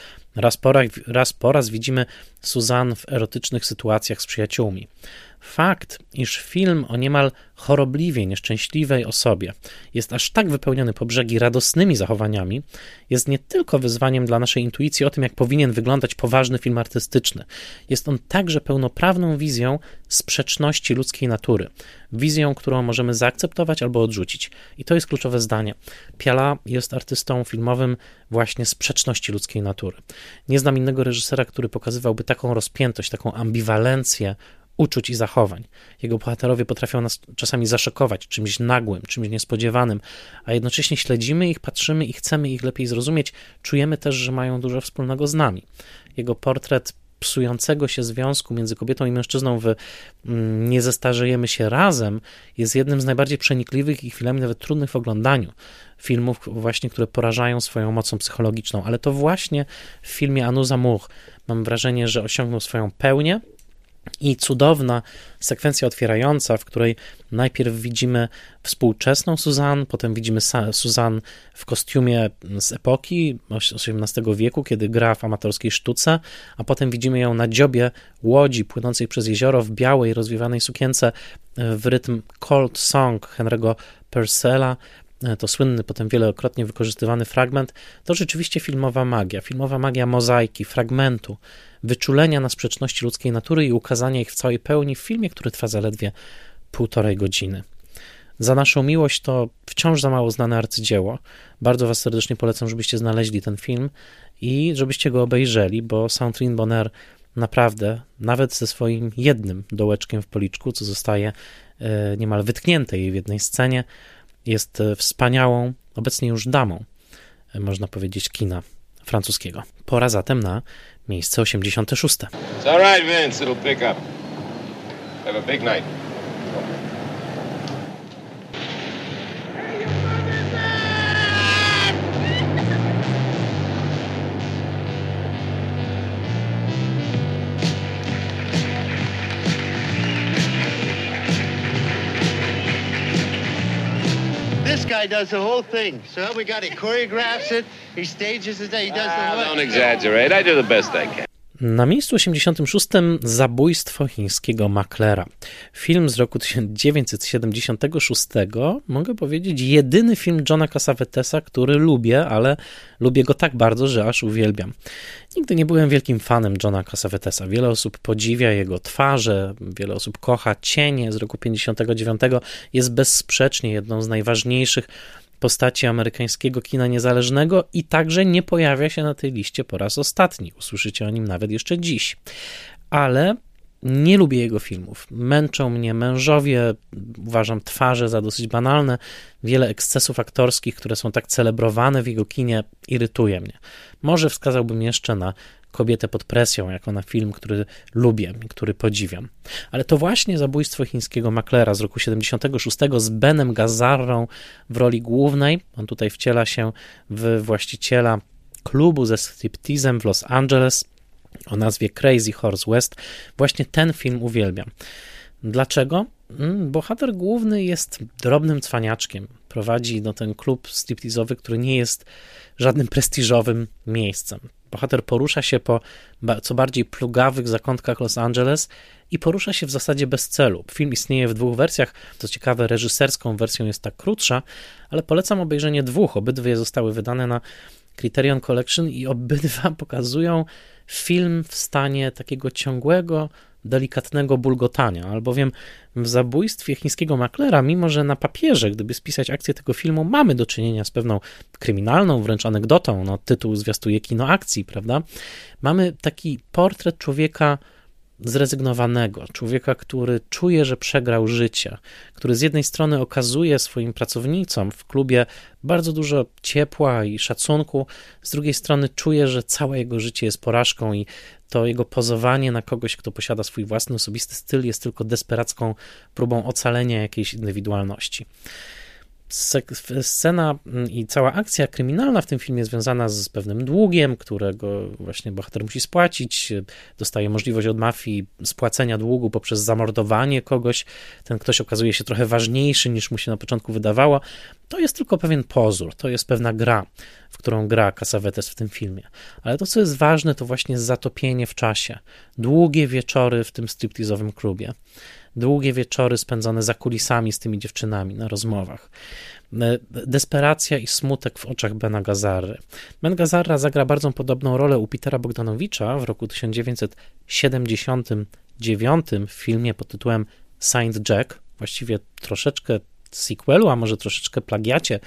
Raz po raz widzimy Suzanne w erotycznych sytuacjach z przyjaciółmi. Fakt, iż film o niemal chorobliwie nieszczęśliwej osobie jest aż tak wypełniony po brzegi radosnymi zachowaniami, jest nie tylko wyzwaniem dla naszej intuicji o tym, jak powinien wyglądać poważny film artystyczny. Jest on także pełnoprawną wizją sprzeczności ludzkiej natury. Wizją, którą możemy zaakceptować albo odrzucić. I to jest kluczowe zdanie. Piala jest artystą filmowym właśnie sprzeczności ludzkiej natury. Nie znam innego reżysera, który pokazywałby taką rozpiętość, taką ambiwalencję uczuć i zachowań. Jego bohaterowie potrafią nas czasami zaszokować czymś nagłym, czymś niespodziewanym, a jednocześnie śledzimy ich, patrzymy i chcemy ich lepiej zrozumieć. Czujemy też, że mają dużo wspólnego z nami. Jego portret psującego się związku między kobietą i mężczyzną w Nie zestarzejemy się razem jest jednym z najbardziej przenikliwych i chwilami nawet trudnych w oglądaniu filmów właśnie, które porażają swoją mocą psychologiczną, ale to właśnie w filmie Anu Zamuch mam wrażenie, że osiągnął swoją pełnię. I cudowna sekwencja otwierająca, w której najpierw widzimy współczesną Suzanne, potem widzimy Suzanne w kostiumie z epoki XVIII wieku, kiedy gra w amatorskiej sztuce, a potem widzimy ją na dziobie łodzi płynącej przez jezioro w białej, rozwiewanej sukience w rytm Cold Song Henry'ego Purcella. To słynny, potem wielokrotnie wykorzystywany fragment, to rzeczywiście filmowa magia mozaiki, fragmentu, wyczulenia na sprzeczności ludzkiej natury i ukazania ich w całej pełni w filmie, który trwa zaledwie 1,5 godziny. Za naszą miłość to wciąż za mało znane arcydzieło. Bardzo Was serdecznie polecam, żebyście znaleźli ten film i żebyście go obejrzeli, bo Sandrine Bonheur naprawdę, nawet ze swoim jednym dołeczkiem w policzku, co zostaje niemal wytknięte jej w jednej scenie, jest wspaniałą, obecnie już damą, można powiedzieć, kina francuskiego. Pora zatem na miejsce 86. It's all right, Vince, it'll pick up. Have a big night. He does the whole thing, so we got it, choreographs it, he stages it, he does the whole... Don't exaggerate, I do the best I can. Na miejscu 86 Zabójstwo chińskiego maklera. Film z roku 1976, mogę powiedzieć, jedyny film Johna Cassavetesa, który lubię, ale lubię go tak bardzo, że aż uwielbiam. Nigdy nie byłem wielkim fanem Johna Cassavetesa. Wiele osób podziwia jego twarze, wiele osób kocha Cienie z roku 59. Jest bezsprzecznie jedną z najważniejszych postaci amerykańskiego kina niezależnego i także nie pojawia się na tej liście po raz ostatni. Usłyszycie o nim nawet jeszcze dziś. Ale nie lubię jego filmów. Męczą mnie mężowie, uważam twarze za dosyć banalne. Wiele ekscesów aktorskich, które są tak celebrowane w jego kinie, irytuje mnie. Może wskazałbym jeszcze na Kobietę pod presją, jako na film, który lubię, który podziwiam. Ale to właśnie Zabójstwo chińskiego maklera z roku 76 z Benem Gazzarą w roli głównej. On tutaj wciela się w właściciela klubu ze striptizem w Los Angeles o nazwie Crazy Horse West. Właśnie ten film uwielbiam. Dlaczego? Bohater główny jest drobnym cwaniaczkiem. Prowadzi ten klub striptizowy, który nie jest żadnym prestiżowym miejscem. Bohater porusza się po co bardziej plugawych zakątkach Los Angeles i porusza się w zasadzie bez celu. Film istnieje w 2 wersjach. Co ciekawe, reżyserską wersją jest ta krótsza, ale polecam obejrzenie 2. Obydwie zostały wydane na Criterion Collection i obydwa pokazują film w stanie takiego ciągłego, delikatnego bulgotania, albowiem w Zabójstwie chińskiego maklera, mimo że na papierze, gdyby spisać akcję tego filmu, mamy do czynienia z pewną kryminalną wręcz anegdotą, no tytuł zwiastuje kino akcji, prawda? Mamy taki portret człowieka zrezygnowanego, człowieka, który czuje, że przegrał życie, który z jednej strony okazuje swoim pracownicom w klubie bardzo dużo ciepła i szacunku, z drugiej strony czuje, że całe jego życie jest porażką i to jego pozowanie na kogoś, kto posiada swój własny osobisty styl, jest tylko desperacką próbą ocalenia jakiejś indywidualności. Scena i cała akcja kryminalna w tym filmie związana z pewnym długiem, którego właśnie bohater musi spłacić, dostaje możliwość od mafii spłacenia długu poprzez zamordowanie kogoś, ten ktoś okazuje się trochę ważniejszy niż mu się na początku wydawało, to jest tylko pewien pozór, to jest pewna gra, w którą gra Cassavetes w tym filmie, ale to, co jest ważne, to właśnie zatopienie w czasie, długie wieczory w tym striptizowym klubie. długie wieczory spędzone za kulisami z tymi dziewczynami na rozmowach. Desperacja i smutek w oczach Bena Gazzary. Ben Gazzara zagra bardzo podobną rolę u Petera Bogdanowicza w roku 1979 w filmie pod tytułem Saint Jack, właściwie troszeczkę sequelu, a może troszeczkę plagiacie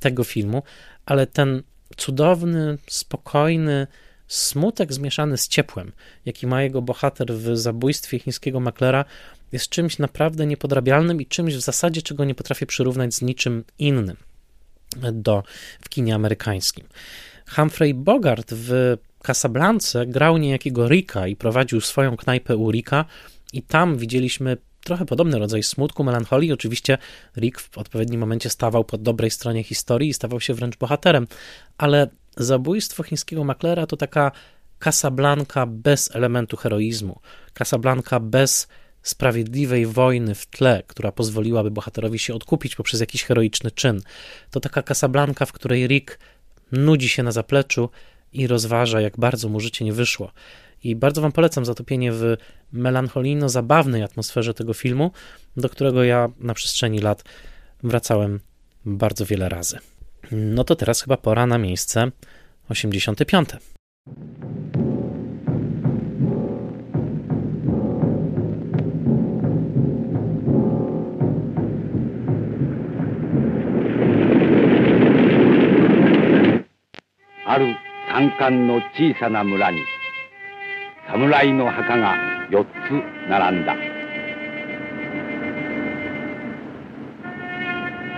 tego filmu, ale ten cudowny, spokojny smutek zmieszany z ciepłem, jaki ma jego bohater w zabójstwie chińskiego maklera, jest czymś naprawdę niepodrabialnym i czymś w zasadzie, czego nie potrafię przyrównać z niczym innym w kinie amerykańskim. Humphrey Bogart w Casablance grał niejakiego Ricka i prowadził swoją knajpę u Ricka i tam widzieliśmy trochę podobny rodzaj smutku, melancholii. Oczywiście Rick w odpowiednim momencie stawał po dobrej stronie historii i stawał się wręcz bohaterem, ale zabójstwo chińskiego maklera to taka Casablanca bez elementu heroizmu, Casablanca bez sprawiedliwej wojny w tle, która pozwoliłaby bohaterowi się odkupić poprzez jakiś heroiczny czyn. To taka Casablanca, w której Rick nudzi się na zapleczu i rozważa, jak bardzo mu życie nie wyszło. I bardzo wam polecam zatopienie w melancholijno-zabawnej atmosferze tego filmu, do którego ja na przestrzeni lat wracałem bardzo wiele razy. No to teraz chyba pora na miejsce 85. Aru kankan no chisana mura ni samurai no haka ga 4つ naranda.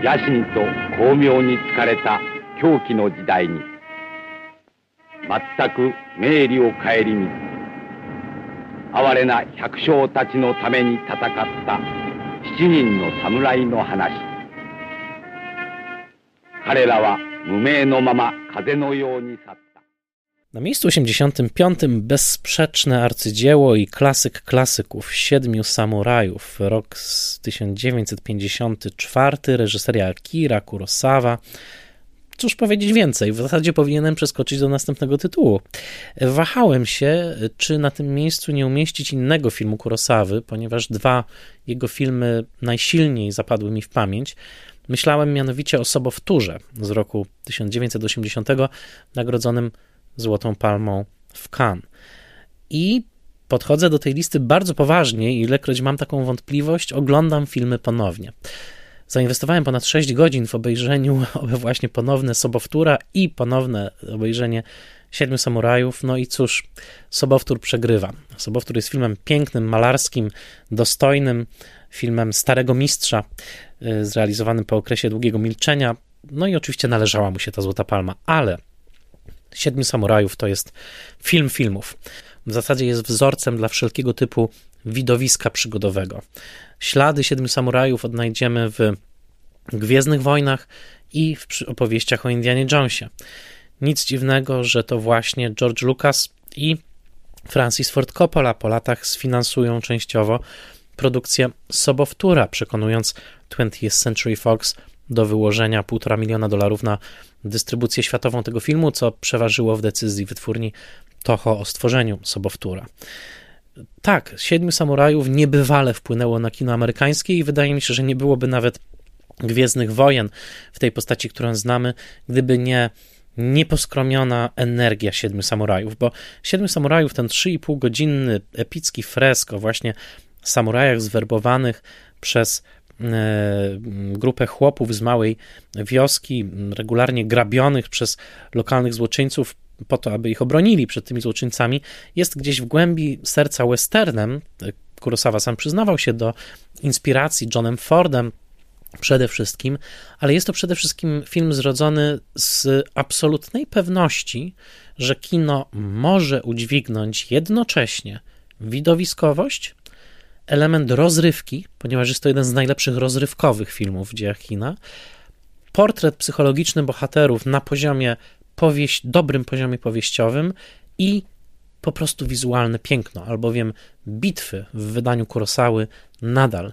野心と巧妙に疲れた狂気の時代に全く名利を顧みず哀れな百姓たちのために戦った7人の侍の話。彼らは無名のまま風のように去った。 Na miejscu 85 bezsprzeczne arcydzieło i klasyk klasyków, Siedmiu Samurajów, rok 1954, reżyseria Akira Kurosawa. Cóż powiedzieć więcej, w zasadzie powinienem przeskoczyć do następnego tytułu. Wahałem się, czy na tym miejscu nie umieścić innego filmu Kurosawy, ponieważ dwa jego filmy najsilniej zapadły mi w pamięć. Myślałem mianowicie o Sobowtórze z roku 1980, nagrodzonym Złotą Palmą w Cannes. I podchodzę do tej listy bardzo poważnie, ilekroć mam taką wątpliwość, oglądam filmy ponownie. Zainwestowałem ponad 6 godzin w obejrzeniu właśnie ponowne Sobowtóra i ponowne obejrzenie Siedmiu Samurajów. No i cóż, Sobowtór przegrywa. Sobowtór jest filmem pięknym, malarskim, dostojnym, filmem starego mistrza, zrealizowanym po okresie długiego milczenia. No i oczywiście należała mu się ta Złota Palma, ale Siedmiu Samurajów to jest film filmów. W zasadzie jest wzorcem dla wszelkiego typu widowiska przygodowego. Ślady Siedmiu Samurajów odnajdziemy w Gwiezdnych Wojnach i w opowieściach o Indianie Jonesie. Nic dziwnego, że to właśnie George Lucas i Francis Ford Coppola po latach sfinansują częściowo produkcję Sobowtóra, przekonując 20th Century Fox do wyłożenia $1,5 miliona na dystrybucję światową tego filmu, co przeważyło w decyzji wytwórni Toho o stworzeniu Sobowtóra. Tak, Siedmiu Samurajów niebywale wpłynęło na kino amerykańskie i wydaje mi się, że nie byłoby nawet Gwiezdnych Wojen w tej postaci, którą znamy, gdyby nie nieposkromiona energia Siedmiu Samurajów, bo Siedmiu Samurajów, ten 3,5-godzinny epicki fresk o właśnie samurajach zwerbowanych przez grupę chłopów z małej wioski, regularnie grabionych przez lokalnych złoczyńców po to, aby ich obronili przed tymi złoczyńcami, jest gdzieś w głębi serca westernem. Kurosawa sam przyznawał się do inspiracji Johnem Fordem przede wszystkim, ale jest to przede wszystkim film zrodzony z absolutnej pewności, że kino może udźwignąć jednocześnie widowiskowość, element rozrywki, ponieważ jest to jeden z najlepszych rozrywkowych filmów w dziejach kina, portret psychologiczny bohaterów na poziomie dobrym poziomie powieściowym i po prostu wizualne piękno, albowiem bitwy w wydaniu Kurosawy nadal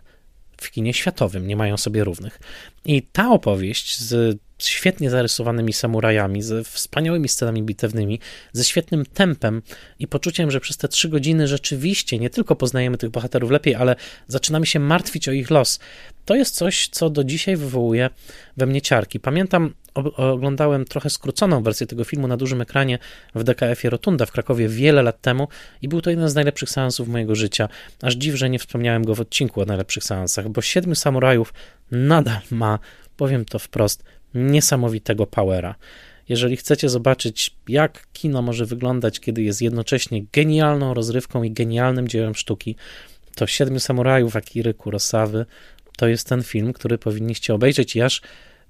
w kinie światowym nie mają sobie równych. I ta opowieść z z świetnie zarysowanymi samurajami, ze wspaniałymi scenami bitewnymi, ze świetnym tempem i poczuciem, że przez te 3 godziny rzeczywiście nie tylko poznajemy tych bohaterów lepiej, ale zaczynamy się martwić o ich los. To jest coś, co do dzisiaj wywołuje we mnie ciarki. Pamiętam, oglądałem trochę skróconą wersję tego filmu na dużym ekranie w DKF-ie Rotunda w Krakowie wiele lat temu i był to jeden z najlepszych seansów mojego życia. Aż dziw, że nie wspomniałem go w odcinku o najlepszych seansach, bo 7 samurajów nadal ma, powiem to wprost, niesamowitego powera. Jeżeli chcecie zobaczyć, jak kino może wyglądać, kiedy jest jednocześnie genialną rozrywką i genialnym dziełem sztuki, to 7 samurajów Akiry Kurosawy to jest ten film, który powinniście obejrzeć i aż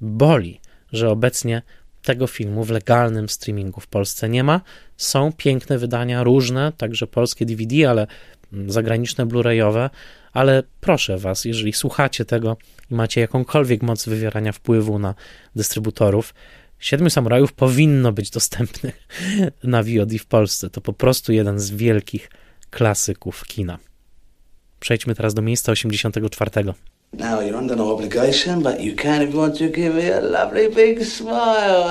boli, że obecnie tego filmu w legalnym streamingu w Polsce nie ma. Są piękne wydania, różne, także polskie DVD, ale zagraniczne Blu-rayowe, ale proszę was, jeżeli słuchacie tego i macie jakąkolwiek moc wywierania wpływu na dystrybutorów, 7 samurajów powinno być dostępnych na VOD w Polsce. To po prostu jeden z wielkich klasyków kina. Przejdźmy teraz do miejsca 84. Now you're under no obligation, but you can if you want to give me a lovely big smile.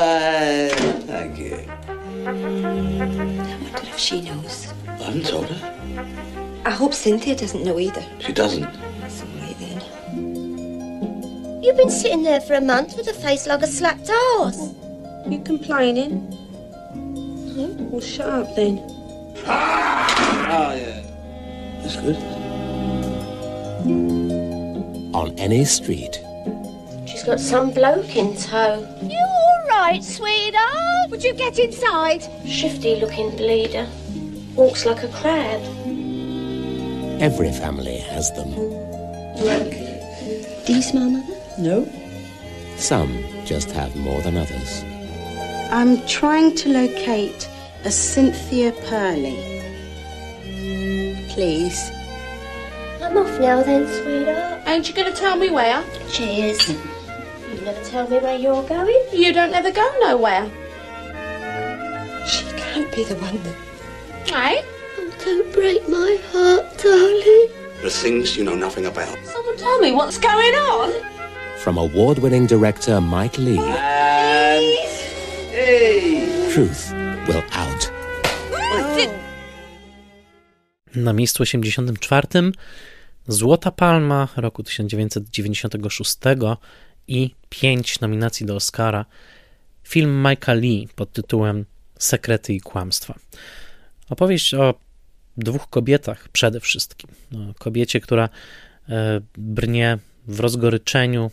Thank you. I wonder if she knows. I haven't told her. I hope Cynthia doesn't know either. She doesn't. That's all right then. You've been sitting there for a month with a face like a slapped horse. You complaining? No? Well, shut up then. Ah! Oh yeah. That's good. On any street. She's got some bloke in tow. You all right, sweetheart? Would you get inside? Shifty-looking bleeder. Walks like a crab. Every family has them. Look. Do you smell, Mother? No. Some just have more than others. I'm trying to locate a Cynthia Purley. Please. I'm off now then, sweetheart. Ain't you going to tell me where? She is. You never tell me where you're going. You don't ever go nowhere. She can't be the one that... Hey? Oh, don't break my heart, darling. The things you know nothing about. Someone tell me what's going on. From award-winning director Mike Leigh. Hey. Truth will out. Na miejscu 84. Złota Palma roku 1996 i 5 nominacji do Oscara. Film Mike'a Lee pod tytułem Sekrety i kłamstwa. Opowieść o 2 kobietach przede wszystkim. O kobiecie, która brnie w rozgoryczeniu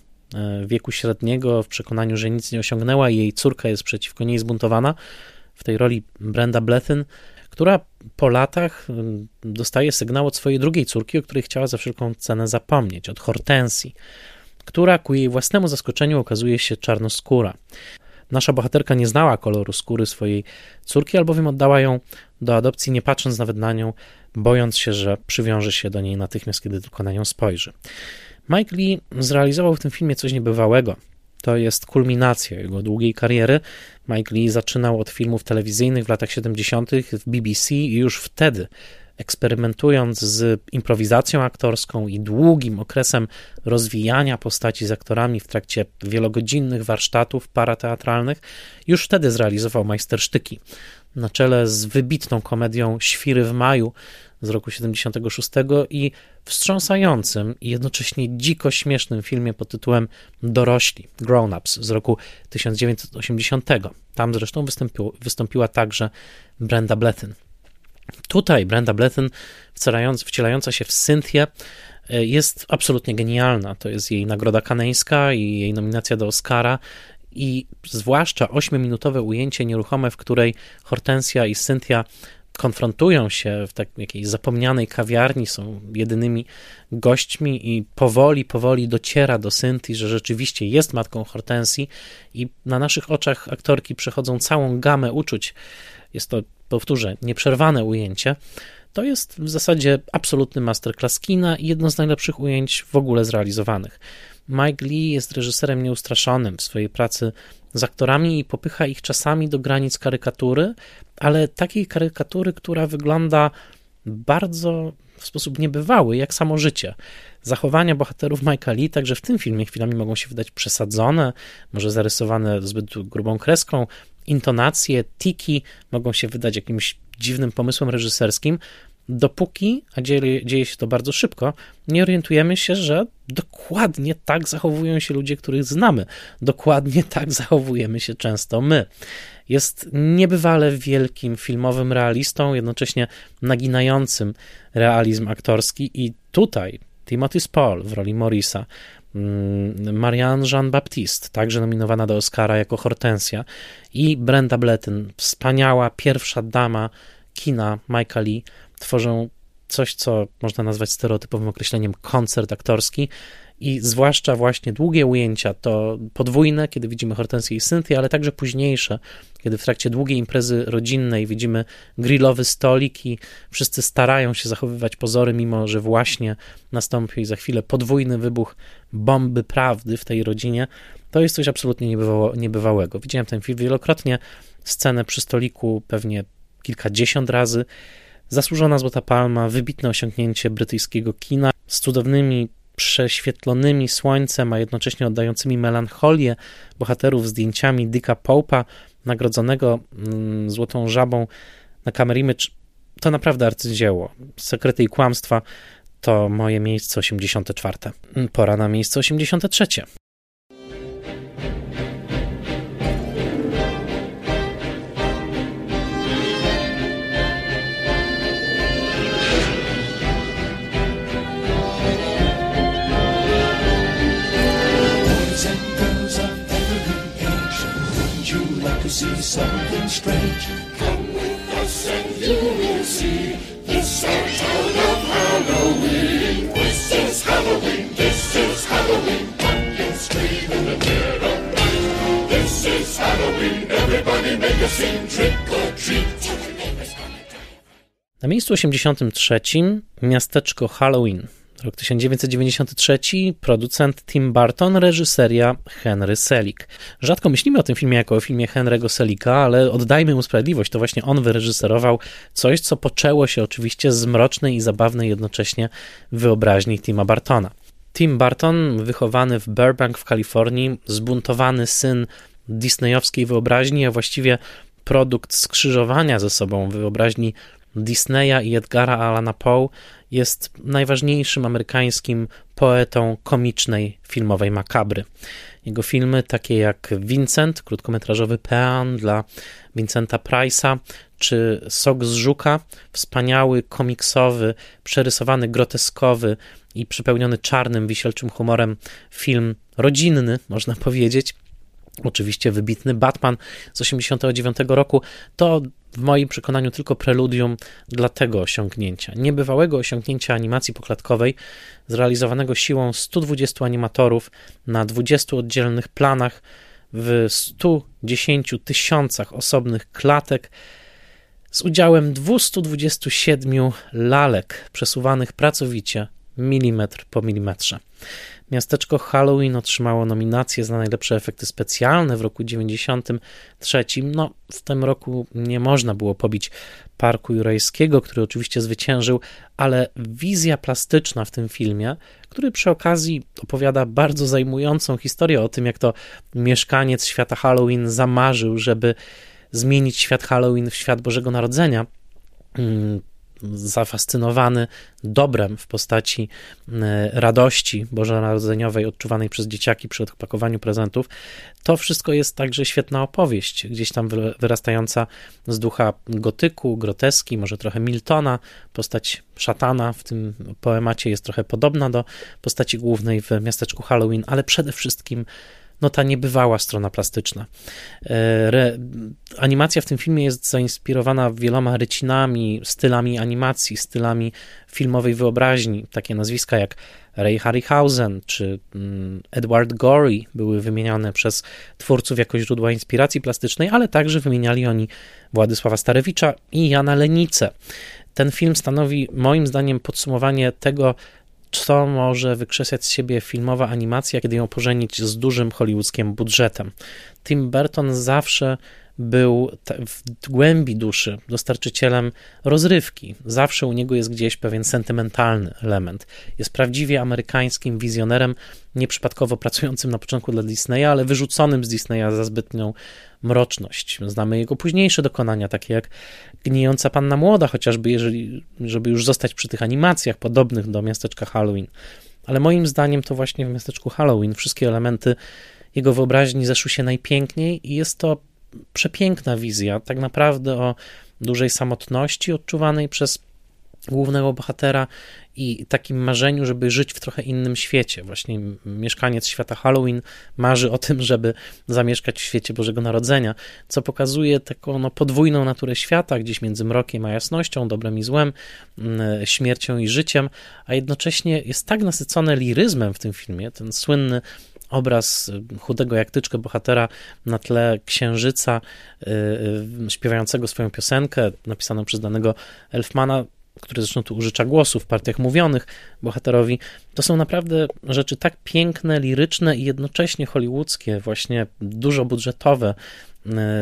wieku średniego, w przekonaniu, że nic nie osiągnęła i jej córka jest przeciwko niej zbuntowana. W tej roli Brenda Blethyn, która po latach dostaje sygnał od swojej drugiej córki, o której chciała za wszelką cenę zapomnieć, od Hortensji, która ku jej własnemu zaskoczeniu okazuje się czarnoskóra. Nasza bohaterka nie znała koloru skóry swojej córki, albowiem oddała ją do adopcji, nie patrząc nawet na nią, bojąc się, że przywiąże się do niej natychmiast, kiedy tylko na nią spojrzy. Mike Lee zrealizował w tym filmie coś niebywałego. To jest kulminacja jego długiej kariery. Mike Leigh zaczynał od filmów telewizyjnych w latach 70. w BBC i już wtedy, eksperymentując z improwizacją aktorską i długim okresem rozwijania postaci z aktorami w trakcie wielogodzinnych warsztatów parateatralnych, już wtedy zrealizował majstersztyki. Na czele z wybitną komedią Świry w maju z roku 76 i wstrząsającym i jednocześnie dziko śmiesznym filmie pod tytułem Dorośli, Grown Ups z roku 1980. Tam zresztą wystąpiła także Brenda Blethyn. Tutaj Brenda Blethyn, wcielająca się w Cynthię, jest absolutnie genialna. To jest jej nagroda kaneńska i jej nominacja do Oscara i zwłaszcza 8-minutowe ujęcie nieruchome, w której Hortensja i Cynthia konfrontują się w takiej zapomnianej kawiarni, są jedynymi gośćmi i powoli dociera do Cynthii, że rzeczywiście jest matką Hortensji i na naszych oczach aktorki przechodzą całą gamę uczuć. Jest to, powtórzę, nieprzerwane ujęcie. To jest w zasadzie absolutny masterclass kina i jedno z najlepszych ujęć w ogóle zrealizowanych. Mike Lee jest reżyserem nieustraszonym w swojej pracy z aktorami i popycha ich czasami do granic karykatury, ale takiej karykatury, która wygląda bardzo w sposób niebywały, jak samo życie. Zachowania bohaterów Mike'a Lee także w tym filmie chwilami mogą się wydać przesadzone, może zarysowane zbyt grubą kreską, intonacje, tiki mogą się wydać jakimś dziwnym pomysłem reżyserskim, dopóki, a dzieje się to bardzo szybko, nie orientujemy się, że dokładnie tak zachowują się ludzie, których znamy. Dokładnie tak zachowujemy się często my. Jest niebywale wielkim filmowym realistą, jednocześnie naginającym realizm aktorski i tutaj Timothy Spall w roli Morrisa, Marianne Jean-Baptiste, także nominowana do Oscara jako Hortensja, i Brenda Blethyn, wspaniała pierwsza dama kina Mike'a Lee, tworzą coś, co można nazwać stereotypowym określeniem koncert aktorski, i zwłaszcza właśnie długie ujęcia, to podwójne, kiedy widzimy Hortensję i Cynthię, ale także późniejsze, kiedy w trakcie długiej imprezy rodzinnej widzimy grillowy stolik i wszyscy starają się zachowywać pozory, mimo że właśnie nastąpi za chwilę podwójny wybuch bomby prawdy w tej rodzinie. To jest coś absolutnie niebywałego. Widziałem ten film wielokrotnie, scenę przy stoliku pewnie kilkadziesiąt razy. Zasłużona Złota Palma, wybitne osiągnięcie brytyjskiego kina z cudownymi, prześwietlonymi słońcem, a jednocześnie oddającymi melancholię bohaterów zdjęciami Dicka Pope'a, nagrodzonego Złotą Żabą na Camera Image. To naprawdę arcydzieło. Sekrety i kłamstwa to moje miejsce 84. Pora na miejsce 83. Something strange. Come with us and you will see. This our town of Halloween. This is Halloween. This is Halloween. Pumpkins scream in the dead of night. This is Halloween. Everybody make a scene. Trick or treat. Tell the neighbors on the drive. Na miejscu 83 miasteczko Halloween. Rok 1993, producent Tim Burton, reżyseria Henry Selick. Rzadko myślimy o tym filmie jako o filmie Henry'ego Selicka, ale oddajmy mu sprawiedliwość, to właśnie on wyreżyserował coś, co poczęło się oczywiście z mrocznej i zabawnej jednocześnie wyobraźni Tima Burtona. Tim Burton, wychowany w Burbank w Kalifornii, zbuntowany syn disneyowskiej wyobraźni, a właściwie produkt skrzyżowania ze sobą wyobraźni Disneya i Edgara Allana Poe, jest najważniejszym amerykańskim poetą komicznej filmowej makabry. Jego filmy takie jak Vincent, krótkometrażowy Pean dla Vincenta Price'a, czy Sok z Żuka, wspaniały, komiksowy, przerysowany, groteskowy i przepełniony czarnym, wisielczym humorem film rodzinny, można powiedzieć. Oczywiście wybitny Batman z 1989 roku, to w moim przekonaniu tylko preludium dla tego osiągnięcia. Niebywałego osiągnięcia animacji poklatkowej, zrealizowanego siłą 120 animatorów na 20 oddzielnych planach w 110 tysiącach osobnych klatek z udziałem 227 lalek przesuwanych pracowicie milimetr po milimetrze. Miasteczko Halloween otrzymało nominację za najlepsze efekty specjalne w roku 1993. No, w tym roku nie można było pobić Parku Jurajskiego, który oczywiście zwyciężył, ale wizja plastyczna w tym filmie, który przy okazji opowiada bardzo zajmującą historię o tym, jak to mieszkaniec świata Halloween zamarzył, żeby zmienić świat Halloween w świat Bożego Narodzenia, zafascynowany dobrem w postaci radości bożonarodzeniowej odczuwanej przez dzieciaki przy odpakowaniu prezentów, to wszystko jest także świetna opowieść, gdzieś tam wyrastająca z ducha gotyku, groteski, może trochę Miltona. Postać szatana w tym poemacie jest trochę podobna do postaci głównej w Miasteczku Halloween, ale przede wszystkim no ta niebywała strona plastyczna. Animacja w tym filmie jest zainspirowana wieloma rycinami, stylami animacji, stylami filmowej wyobraźni. Takie nazwiska jak Ray Harryhausen czy Edward Gorey były wymieniane przez twórców jako źródła inspiracji plastycznej, ale także wymieniali oni Władysława Starewicza i Jana Lenicę. Ten film stanowi moim zdaniem podsumowanie tego, co może wykrzesać z siebie filmowa animacja, kiedy ją pożenić z dużym hollywoodzkim budżetem. Tim Burton zawsze był w głębi duszy dostarczycielem rozrywki. Zawsze u niego jest gdzieś pewien sentymentalny element. Jest prawdziwie amerykańskim wizjonerem, nieprzypadkowo pracującym na początku dla Disneya, ale wyrzuconym z Disneya za zbytnią mroczność. Znamy jego późniejsze dokonania, takie jak Gnijąca Panna Młoda, chociażby, żeby już zostać przy tych animacjach podobnych do Miasteczka Halloween. Ale moim zdaniem to właśnie w Miasteczku Halloween wszystkie elementy jego wyobraźni zeszły się najpiękniej i jest to przepiękna wizja, tak naprawdę o dużej samotności odczuwanej przez głównego bohatera i takim marzeniu, żeby żyć w trochę innym świecie. Właśnie mieszkaniec świata Halloween marzy o tym, żeby zamieszkać w świecie Bożego Narodzenia, co pokazuje taką podwójną naturę świata, gdzieś między mrokiem a jasnością, dobrem i złem, śmiercią i życiem, a jednocześnie jest tak nasycone liryzmem w tym filmie, ten słynny obraz chudego jak tyczkę bohatera na tle księżyca śpiewającego swoją piosenkę napisaną przez danego Elfmana, który zresztą tu użycza głosu w partiach mówionych bohaterowi. To są naprawdę rzeczy tak piękne, liryczne i jednocześnie hollywoodzkie, właśnie dużo budżetowe,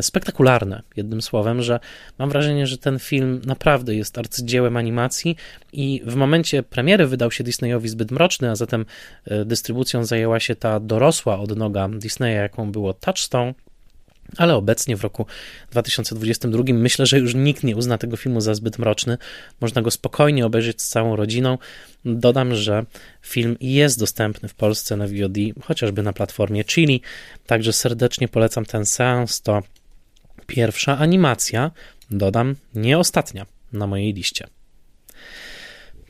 spektakularne, jednym słowem, że mam wrażenie, że ten film naprawdę jest arcydziełem animacji i w momencie premiery wydał się Disneyowi zbyt mroczny, a zatem dystrybucją zajęła się ta dorosła odnoga Disneya, jaką było Touchstone, ale obecnie w roku 2022 myślę, że już nikt nie uzna tego filmu za zbyt mroczny. Można go spokojnie obejrzeć z całą rodziną. Dodam, że film jest dostępny w Polsce na VOD, chociażby na platformie Chili, także serdecznie polecam ten seans. To pierwsza animacja, dodam, nie ostatnia na mojej liście.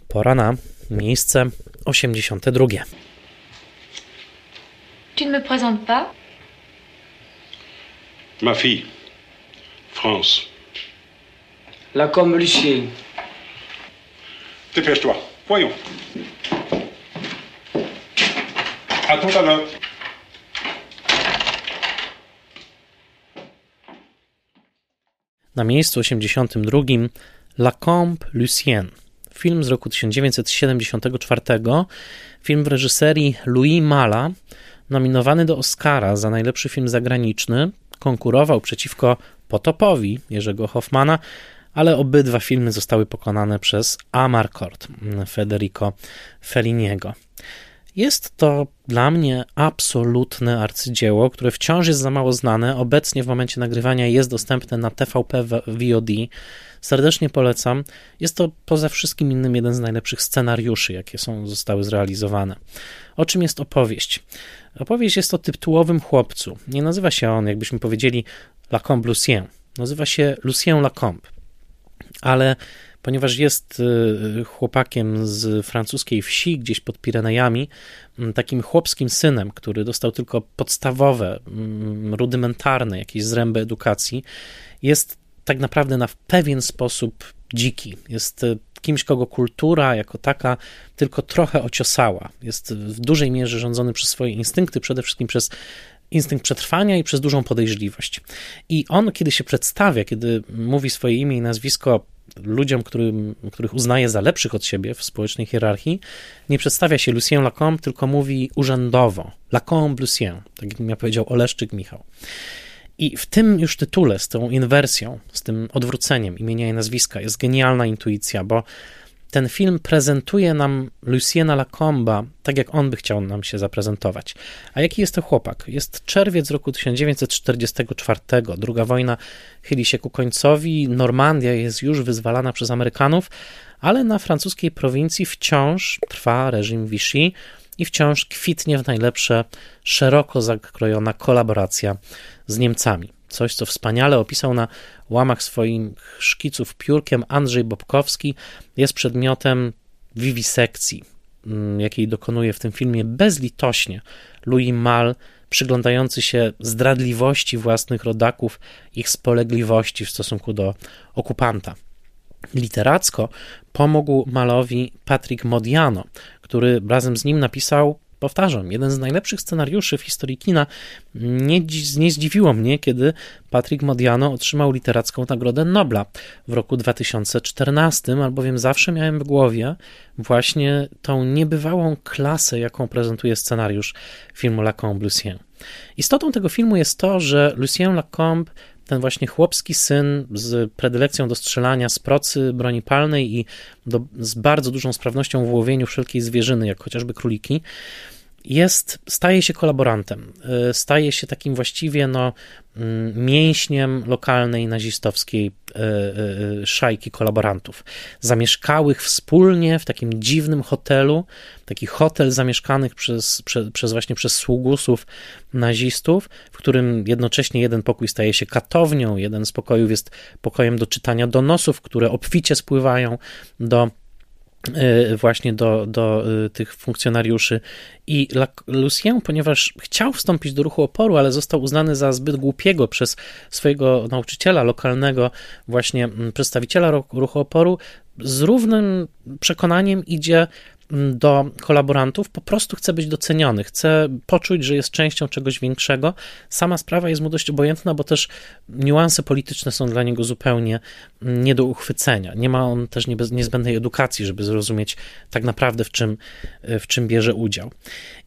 Pora na miejsce 82. Tu ne me présentes pas? Ma fille, France. La Combe-Lucienne. Dépêche-toi, voyons. À tout à l'heure. Na miejscu 82 La Combe-Lucienne. Film z roku 1974. Film w reżyserii Louis Malla, nominowany do Oscara za najlepszy film zagraniczny. Konkurował przeciwko Potopowi Jerzego Hoffmana, ale obydwa filmy zostały pokonane przez Amarcord Federico Felliniego. Jest to dla mnie absolutne arcydzieło, które wciąż jest za mało znane. Obecnie w momencie nagrywania jest dostępne na TVP VOD. Serdecznie polecam. Jest to poza wszystkim innym jeden z najlepszych scenariuszy, jakie zostały zrealizowane. O czym jest opowieść? Opowieść jest o tytułowym chłopcu. Nie nazywa się on, jakbyśmy powiedzieli, Lacombe Lucien. Nazywa się Lucien Lacombe, ale ponieważ jest chłopakiem z francuskiej wsi, gdzieś pod Pirenejami, takim chłopskim synem, który dostał tylko podstawowe, rudymentarne jakieś zręby edukacji, jest tak naprawdę na pewien sposób dziki. Jest kimś, kogo kultura jako taka tylko trochę ociosała. Jest w dużej mierze rządzony przez swoje instynkty, przede wszystkim przez instynkt przetrwania i przez dużą podejrzliwość. I on, kiedy się przedstawia, kiedy mówi swoje imię i nazwisko ludziom, których uznaje za lepszych od siebie w społecznej hierarchii, nie przedstawia się Lucien Lacombe, tylko mówi urzędowo Lacombe Lucien, tak jak mi powiedział Oleszczyk Michał. I w tym już tytule, z tą inwersją, z tym odwróceniem imienia i nazwiska jest genialna intuicja, bo ten film prezentuje nam Luciena Lacombe'a tak, jak on by chciał nam się zaprezentować. A jaki jest to chłopak? Jest czerwiec roku 1944, II wojna chyli się ku końcowi, Normandia jest już wyzwalana przez Amerykanów, ale na francuskiej prowincji wciąż trwa reżim Vichy i wciąż kwitnie w najlepsze szeroko zakrojona kolaboracja z Niemcami. Coś, co wspaniale opisał na łamach swoich szkiców piórkiem Andrzej Bobkowski, jest przedmiotem wiwisekcji, jakiej dokonuje w tym filmie bezlitośnie Louis Malle, przyglądający się zdradliwości własnych rodaków, ich spolegliwości w stosunku do okupanta. Literacko pomógł Mallowi Patrick Modiano, który razem z nim napisał, powtarzam, jeden z najlepszych scenariuszy w historii kina. Nie zdziwiło mnie, kiedy Patrick Modiano otrzymał literacką Nagrodę Nobla w roku 2014, albowiem zawsze miałem w głowie właśnie tą niebywałą klasę, jaką prezentuje scenariusz filmu Lacombe Lucien. Istotą tego filmu jest to, że Lucien Lacombe ten właśnie chłopski syn z predylekcją do strzelania z procy, broni palnej i z bardzo dużą sprawnością w łowieniu wszelkiej zwierzyny, jak chociażby króliki, staje się kolaborantem, staje się takim właściwie mięśniem lokalnej nazistowskiej szajki kolaborantów, zamieszkałych wspólnie w takim dziwnym hotelu, taki hotel zamieszkanych przez sługusów nazistów, w którym jednocześnie jeden pokój staje się katownią, jeden z pokojów jest pokojem do czytania donosów, które obficie spływają do tych funkcjonariuszy. I Lucien, ponieważ chciał wstąpić do ruchu oporu, ale został uznany za zbyt głupiego przez swojego nauczyciela lokalnego, właśnie przedstawiciela ruchu oporu, z równym przekonaniem idzie do kolaborantów, po prostu chce być doceniony, chce poczuć, że jest częścią czegoś większego. Sama sprawa jest mu dość obojętna, bo też niuanse polityczne są dla niego zupełnie nie do uchwycenia. Nie ma on też niezbędnej edukacji, żeby zrozumieć tak naprawdę, w czym bierze udział.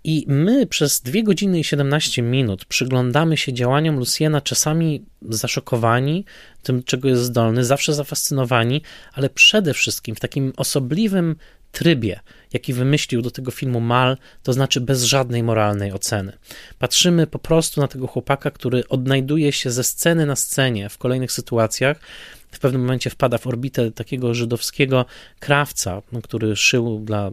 I my przez 2 godziny i 17 minut przyglądamy się działaniom Luciena, czasami zaszokowani tym, czego jest zdolny, zawsze zafascynowani, ale przede wszystkim w takim osobliwym trybie, jaki wymyślił do tego filmu Mal, to znaczy bez żadnej moralnej oceny. Patrzymy po prostu na tego chłopaka, który odnajduje się ze sceny na scenie w kolejnych sytuacjach. W pewnym momencie wpada w orbitę takiego żydowskiego krawca, który szył dla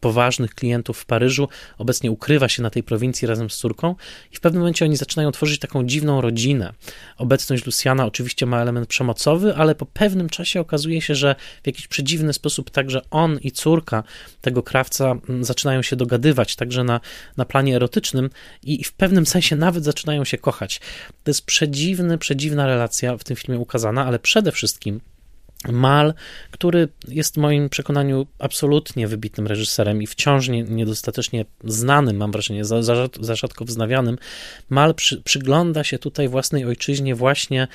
poważnych klientów w Paryżu, obecnie ukrywa się na tej prowincji razem z córką i w pewnym momencie oni zaczynają tworzyć taką dziwną rodzinę. Obecność Luciana oczywiście ma element przemocowy, ale po pewnym czasie okazuje się, że w jakiś przedziwny sposób także on i córka tego krawca zaczynają się dogadywać, także na planie erotycznym i w pewnym sensie nawet zaczynają się kochać. To jest przedziwna relacja w tym filmie ukazana, ale przede wszystkim Mal, który jest w moim przekonaniu absolutnie wybitnym reżyserem i wciąż niedostatecznie znanym, mam wrażenie, za rzadko wznawianym, Mal przygląda się tutaj własnej ojczyźnie właśnie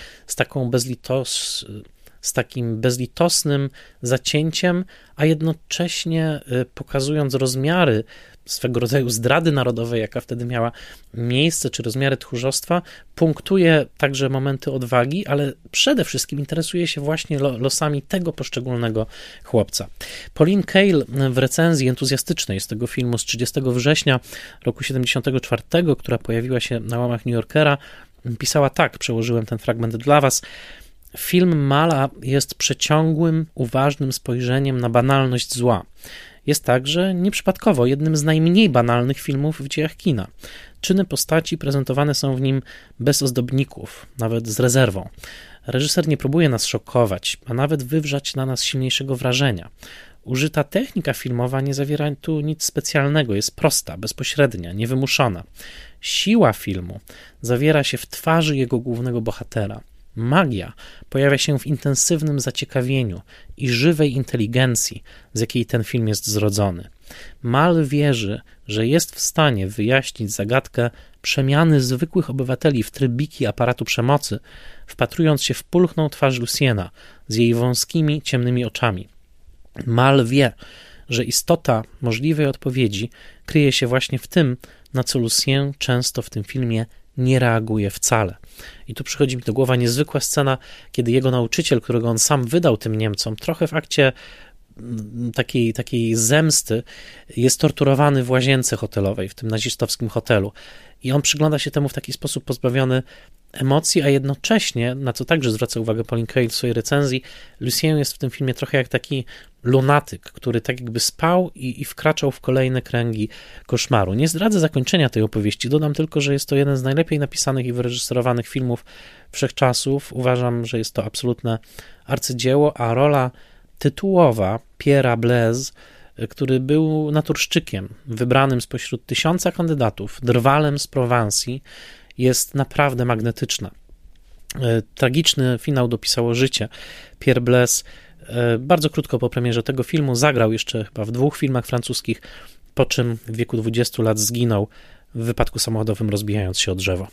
z takim bezlitosnym zacięciem, a jednocześnie pokazując rozmiary swego rodzaju zdrady narodowej, jaka wtedy miała miejsce, czy rozmiary tchórzostwa, punktuje także momenty odwagi, ale przede wszystkim interesuje się właśnie losami tego poszczególnego chłopca. Pauline Kael w recenzji entuzjastycznej z tego filmu z 30 września roku 74, która pojawiła się na łamach New Yorkera, pisała tak, przełożyłem ten fragment dla was: film Mala jest przeciągłym, uważnym spojrzeniem na banalność zła. Jest także nieprzypadkowo jednym z najmniej banalnych filmów w dziejach kina. Czyny postaci prezentowane są w nim bez ozdobników, nawet z rezerwą. Reżyser nie próbuje nas szokować, a nawet wywrzeć na nas silniejszego wrażenia. Użyta technika filmowa nie zawiera tu nic specjalnego, jest prosta, bezpośrednia, niewymuszona. Siła filmu zawiera się w twarzy jego głównego bohatera. Magia pojawia się w intensywnym zaciekawieniu i żywej inteligencji, z jakiej ten film jest zrodzony. Mal wierzy, że jest w stanie wyjaśnić zagadkę przemiany zwykłych obywateli w trybiki aparatu przemocy, wpatrując się w pulchną twarz Luciena z jej wąskimi, ciemnymi oczami. Mal wie, że istota możliwej odpowiedzi kryje się właśnie w tym, na co Lucien często w tym filmie nie reaguje wcale. I tu przychodzi mi do głowy niezwykła scena, kiedy jego nauczyciel, którego on sam wydał tym Niemcom, trochę w akcie takiej zemsty, jest torturowany w łazience hotelowej, w tym nazistowskim hotelu. I on przygląda się temu w taki sposób pozbawiony emocji, a jednocześnie, na co także zwraca uwagę Pauline Kael w swojej recenzji, Lucien jest w tym filmie trochę jak taki lunatyk, który tak jakby spał i wkraczał w kolejne kręgi koszmaru. Nie zdradzę zakończenia tej opowieści, dodam tylko, że jest to jeden z najlepiej napisanych i wyreżyserowanych filmów wszechczasów. Uważam, że jest to absolutne arcydzieło, a rola tytułowa Pierre'a Blaise, który był naturszczykiem, wybranym spośród 1000 kandydatów, drwalem z Prowansji, jest naprawdę magnetyczna. Tragiczny finał dopisało życie. Pierre Blaise bardzo krótko po premierze tego filmu zagrał jeszcze chyba w 2 filmach francuskich, po czym w wieku 20 lat zginął w wypadku samochodowym, rozbijając się o drzewo.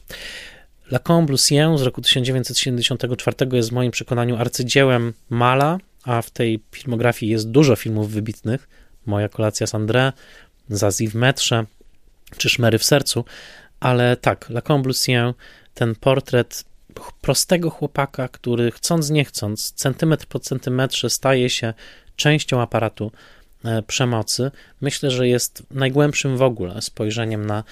La Combe Lucien z roku 1974 jest w moim przekonaniu arcydziełem Mala, a w tej filmografii jest dużo filmów wybitnych. Moja kolacja z André, Zazie w metrze, czy Szmery w sercu, ale tak, La Combe Lucien ten portret prostego chłopaka, który chcąc nie chcąc, centymetr po centymetrze staje się częścią aparatu przemocy, myślę, że jest najgłębszym w ogóle spojrzeniem na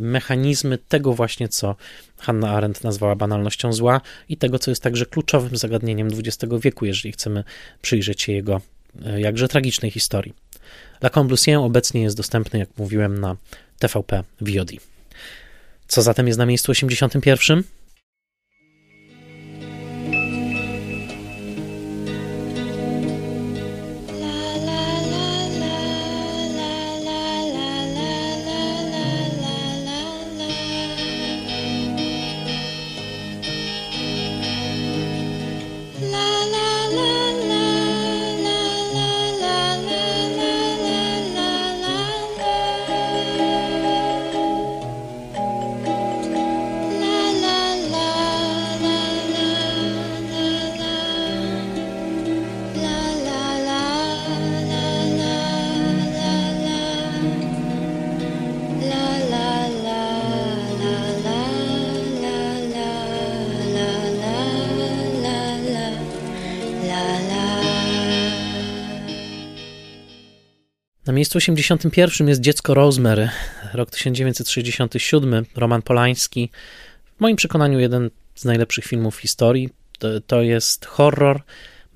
mechanizmy tego właśnie, co Hannah Arendt nazwała banalnością zła i tego, co jest także kluczowym zagadnieniem XX wieku, jeżeli chcemy przyjrzeć się jego jakże tragicznej historii. La Combleucien obecnie jest dostępny, jak mówiłem, na TVP VOD. Co zatem jest na miejscu 81? W miejscu 81 jest Dziecko Rosemary, rok 1967, Roman Polański. W moim przekonaniu jeden z najlepszych filmów w historii. To jest horror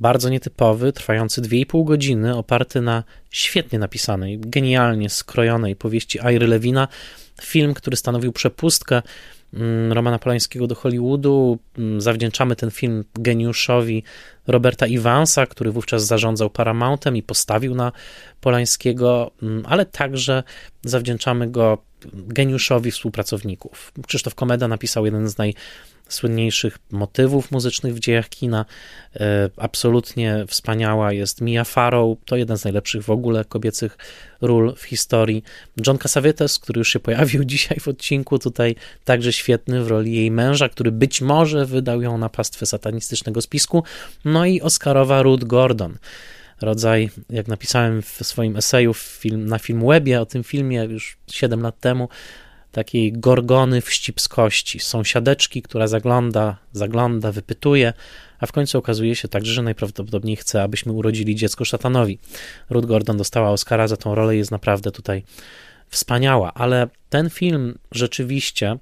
bardzo nietypowy, trwający 2,5 godziny, oparty na świetnie napisanej, genialnie skrojonej powieści Airy Levina. Film, który stanowił przepustkę Romana Polańskiego do Hollywoodu. Zawdzięczamy ten film geniuszowi Roberta Evansa, który wówczas zarządzał Paramountem i postawił na Polańskiego, ale także zawdzięczamy go geniuszowi współpracowników. Krzysztof Komeda napisał jeden z najsłynniejszych motywów muzycznych w dziejach kina. Absolutnie wspaniała jest Mia Farrow, to jeden z najlepszych w ogóle kobiecych ról w historii. John Cassavetes, który już się pojawił dzisiaj w odcinku, tutaj także świetny w roli jej męża, który być może wydał ją na pastwę satanistycznego spisku. No i Oscarowa Ruth Gordon. Rodzaj, jak napisałem w swoim eseju na Filmwebie o tym filmie już 7 lat temu, takiej gorgony wścibskości, sąsiadeczki, która zagląda, wypytuje, a w końcu okazuje się także, że najprawdopodobniej chce, abyśmy urodzili dziecko szatanowi. Ruth Gordon dostała Oscara za tą rolę, jest naprawdę tutaj wspaniała, ale ten film rzeczywiście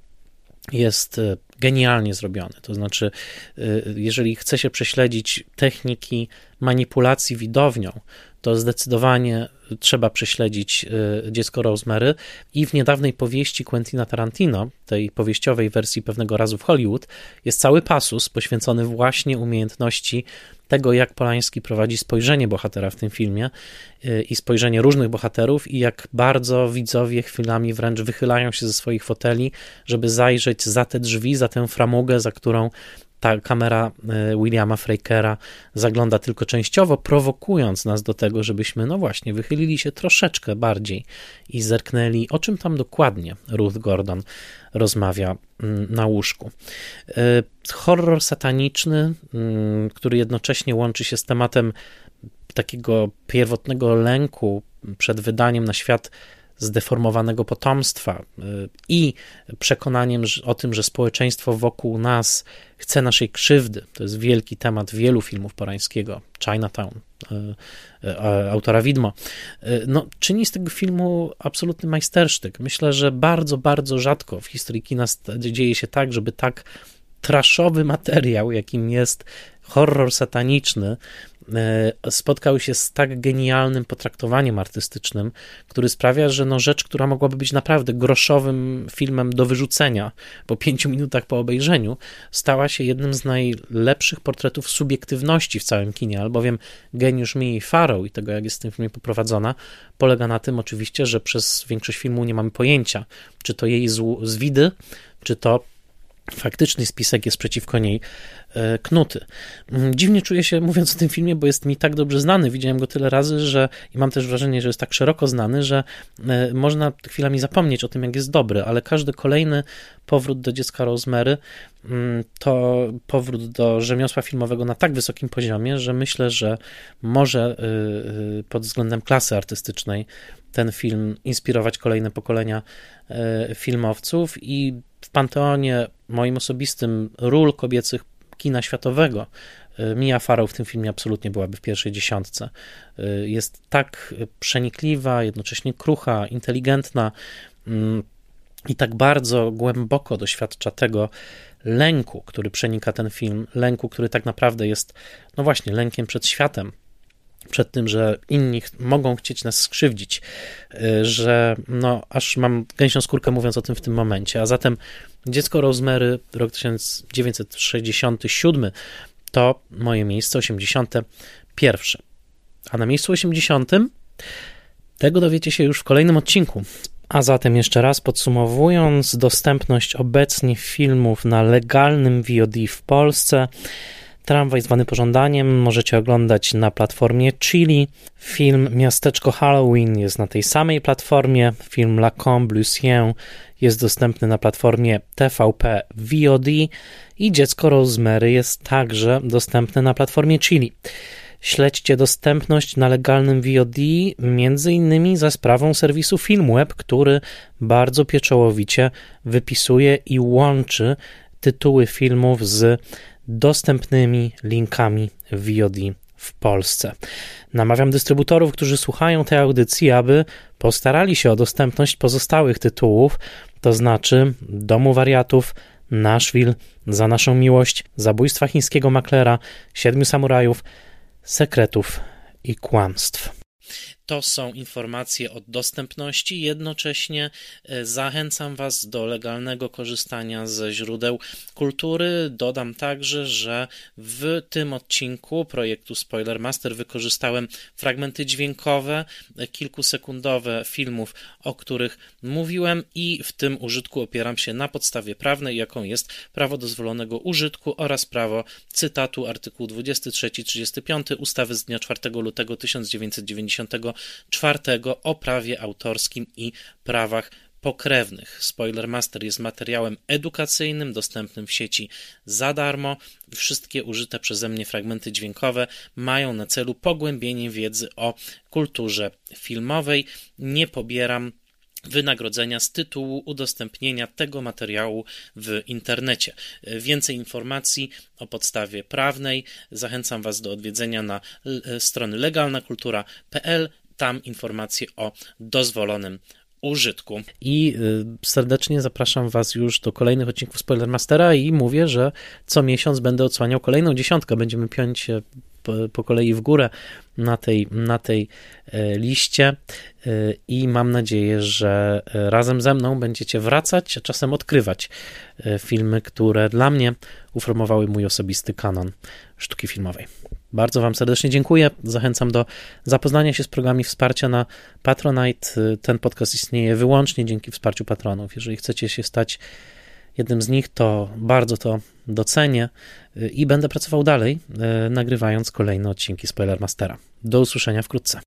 jest genialnie zrobiony, to znaczy jeżeli chce się prześledzić techniki manipulacji widownią, to zdecydowanie trzeba prześledzić Dziecko Rosemary i w niedawnej powieści Quentina Tarantino, tej powieściowej wersji Pewnego razu w Hollywood, jest cały pasus poświęcony właśnie umiejętności tego, jak Polański prowadzi spojrzenie bohatera w tym filmie i spojrzenie różnych bohaterów i jak bardzo widzowie chwilami wręcz wychylają się ze swoich foteli, żeby zajrzeć za te drzwi, za tę framugę, za którą ta kamera Williama Frakera zagląda tylko częściowo, prowokując nas do tego, żebyśmy, no właśnie, wychylili się troszeczkę bardziej i zerknęli, o czym tam dokładnie Ruth Gordon rozmawia na łóżku. Horror sataniczny, który jednocześnie łączy się z tematem takiego pierwotnego lęku przed wydaniem na świat zdeformowanego potomstwa i przekonaniem o tym, że społeczeństwo wokół nas chce naszej krzywdy. To jest wielki temat wielu filmów Polańskiego, Chinatown, autora Widmo. No, czyni z tego filmu absolutny majstersztyk. Myślę, że bardzo, bardzo rzadko w historii kina dzieje się tak, żeby tak traszowy materiał, jakim jest horror sataniczny, spotkał się z tak genialnym potraktowaniem artystycznym, który sprawia, że no rzecz, która mogłaby być naprawdę groszowym filmem do wyrzucenia po 5 minutach po obejrzeniu, stała się jednym z najlepszych portretów subiektywności w całym kinie, albowiem geniusz Mii Farrow i tego, jak jest w tym filmie poprowadzona, polega na tym oczywiście, że przez większość filmu nie mamy pojęcia, czy to jej zwidy, czy to faktyczny spisek jest przeciwko niej knuty. Dziwnie czuję się, mówiąc o tym filmie, bo jest mi tak dobrze znany, widziałem go tyle razy, że i mam też wrażenie, że jest tak szeroko znany, że można chwilami zapomnieć o tym, jak jest dobry, ale każdy kolejny powrót do Dziecka Rosemary to powrót do rzemiosła filmowego na tak wysokim poziomie, że myślę, że może pod względem klasy artystycznej ten film inspirować kolejne pokolenia filmowców i w panteonie moim osobistym ról kobiecych kina światowego Mia Farrow w tym filmie absolutnie byłaby w pierwszej dziesiątce. Jest tak przenikliwa, jednocześnie krucha, inteligentna i tak bardzo głęboko doświadcza tego lęku, który przenika ten film, lęku, który tak naprawdę jest, no właśnie, lękiem przed światem, przed tym, że inni mogą chcieć nas skrzywdzić, że no aż mam gęsią skórkę mówiąc o tym w tym momencie. A zatem Dziecko Rosemary, rok 1967, to moje miejsce 81. A na miejscu 80 tego dowiecie się już w kolejnym odcinku. A zatem jeszcze raz podsumowując, dostępność obecnie filmów na legalnym VOD w Polsce. Tramwaj zwany Pożądaniem możecie oglądać na platformie Chili. Film Miasteczko Halloween jest na tej samej platformie. Film La Combe Lucien jest dostępny na platformie TVP VOD i Dziecko Rosemary jest także dostępne na platformie Chili. Śledźcie dostępność na legalnym VOD między innymi za sprawą serwisu Filmweb, który bardzo pieczołowicie wypisuje i łączy tytuły filmów z dostępnymi linkami VOD w Polsce. Namawiam dystrybutorów, którzy słuchają tej audycji, aby postarali się o dostępność pozostałych tytułów, to znaczy Domu Wariatów, Nashville, Za naszą miłość, Zabójstwa chińskiego maklera, Siedmiu samurajów, Sekretów i kłamstw. To są informacje o dostępności. Jednocześnie zachęcam Was do legalnego korzystania ze źródeł kultury. Dodam także, że w tym odcinku projektu Spoiler Master wykorzystałem fragmenty dźwiękowe, kilkusekundowe filmów, o których mówiłem i w tym użytku opieram się na podstawie prawnej, jaką jest prawo dozwolonego użytku oraz prawo cytatu artykuł 23-35 ustawy z dnia 4 lutego 1994 o prawie autorskim i prawach pokrewnych. Spoiler Master jest materiałem edukacyjnym, dostępnym w sieci za darmo. Wszystkie użyte przeze mnie fragmenty dźwiękowe mają na celu pogłębienie wiedzy o kulturze filmowej. Nie pobieram wynagrodzenia z tytułu udostępnienia tego materiału w internecie. Więcej informacji o podstawie prawnej zachęcam Was do odwiedzenia na strony legalnakultura.pl. Tam informacje o dozwolonym użytku. I serdecznie zapraszam Was już do kolejnych odcinków Spoilermastera i mówię, że co miesiąc będę odsłaniał kolejną dziesiątkę. Będziemy piąć się po kolei w górę na tej liście i mam nadzieję, że razem ze mną będziecie wracać, a czasem odkrywać filmy, które dla mnie uformowały mój osobisty kanon sztuki filmowej. Bardzo Wam serdecznie dziękuję. Zachęcam do zapoznania się z programami wsparcia na Patronite. Ten podcast istnieje wyłącznie dzięki wsparciu patronów. Jeżeli chcecie się stać jednym z nich, to bardzo to docenię i będę pracował dalej, nagrywając kolejne odcinki Spoiler Mastera. Do usłyszenia wkrótce.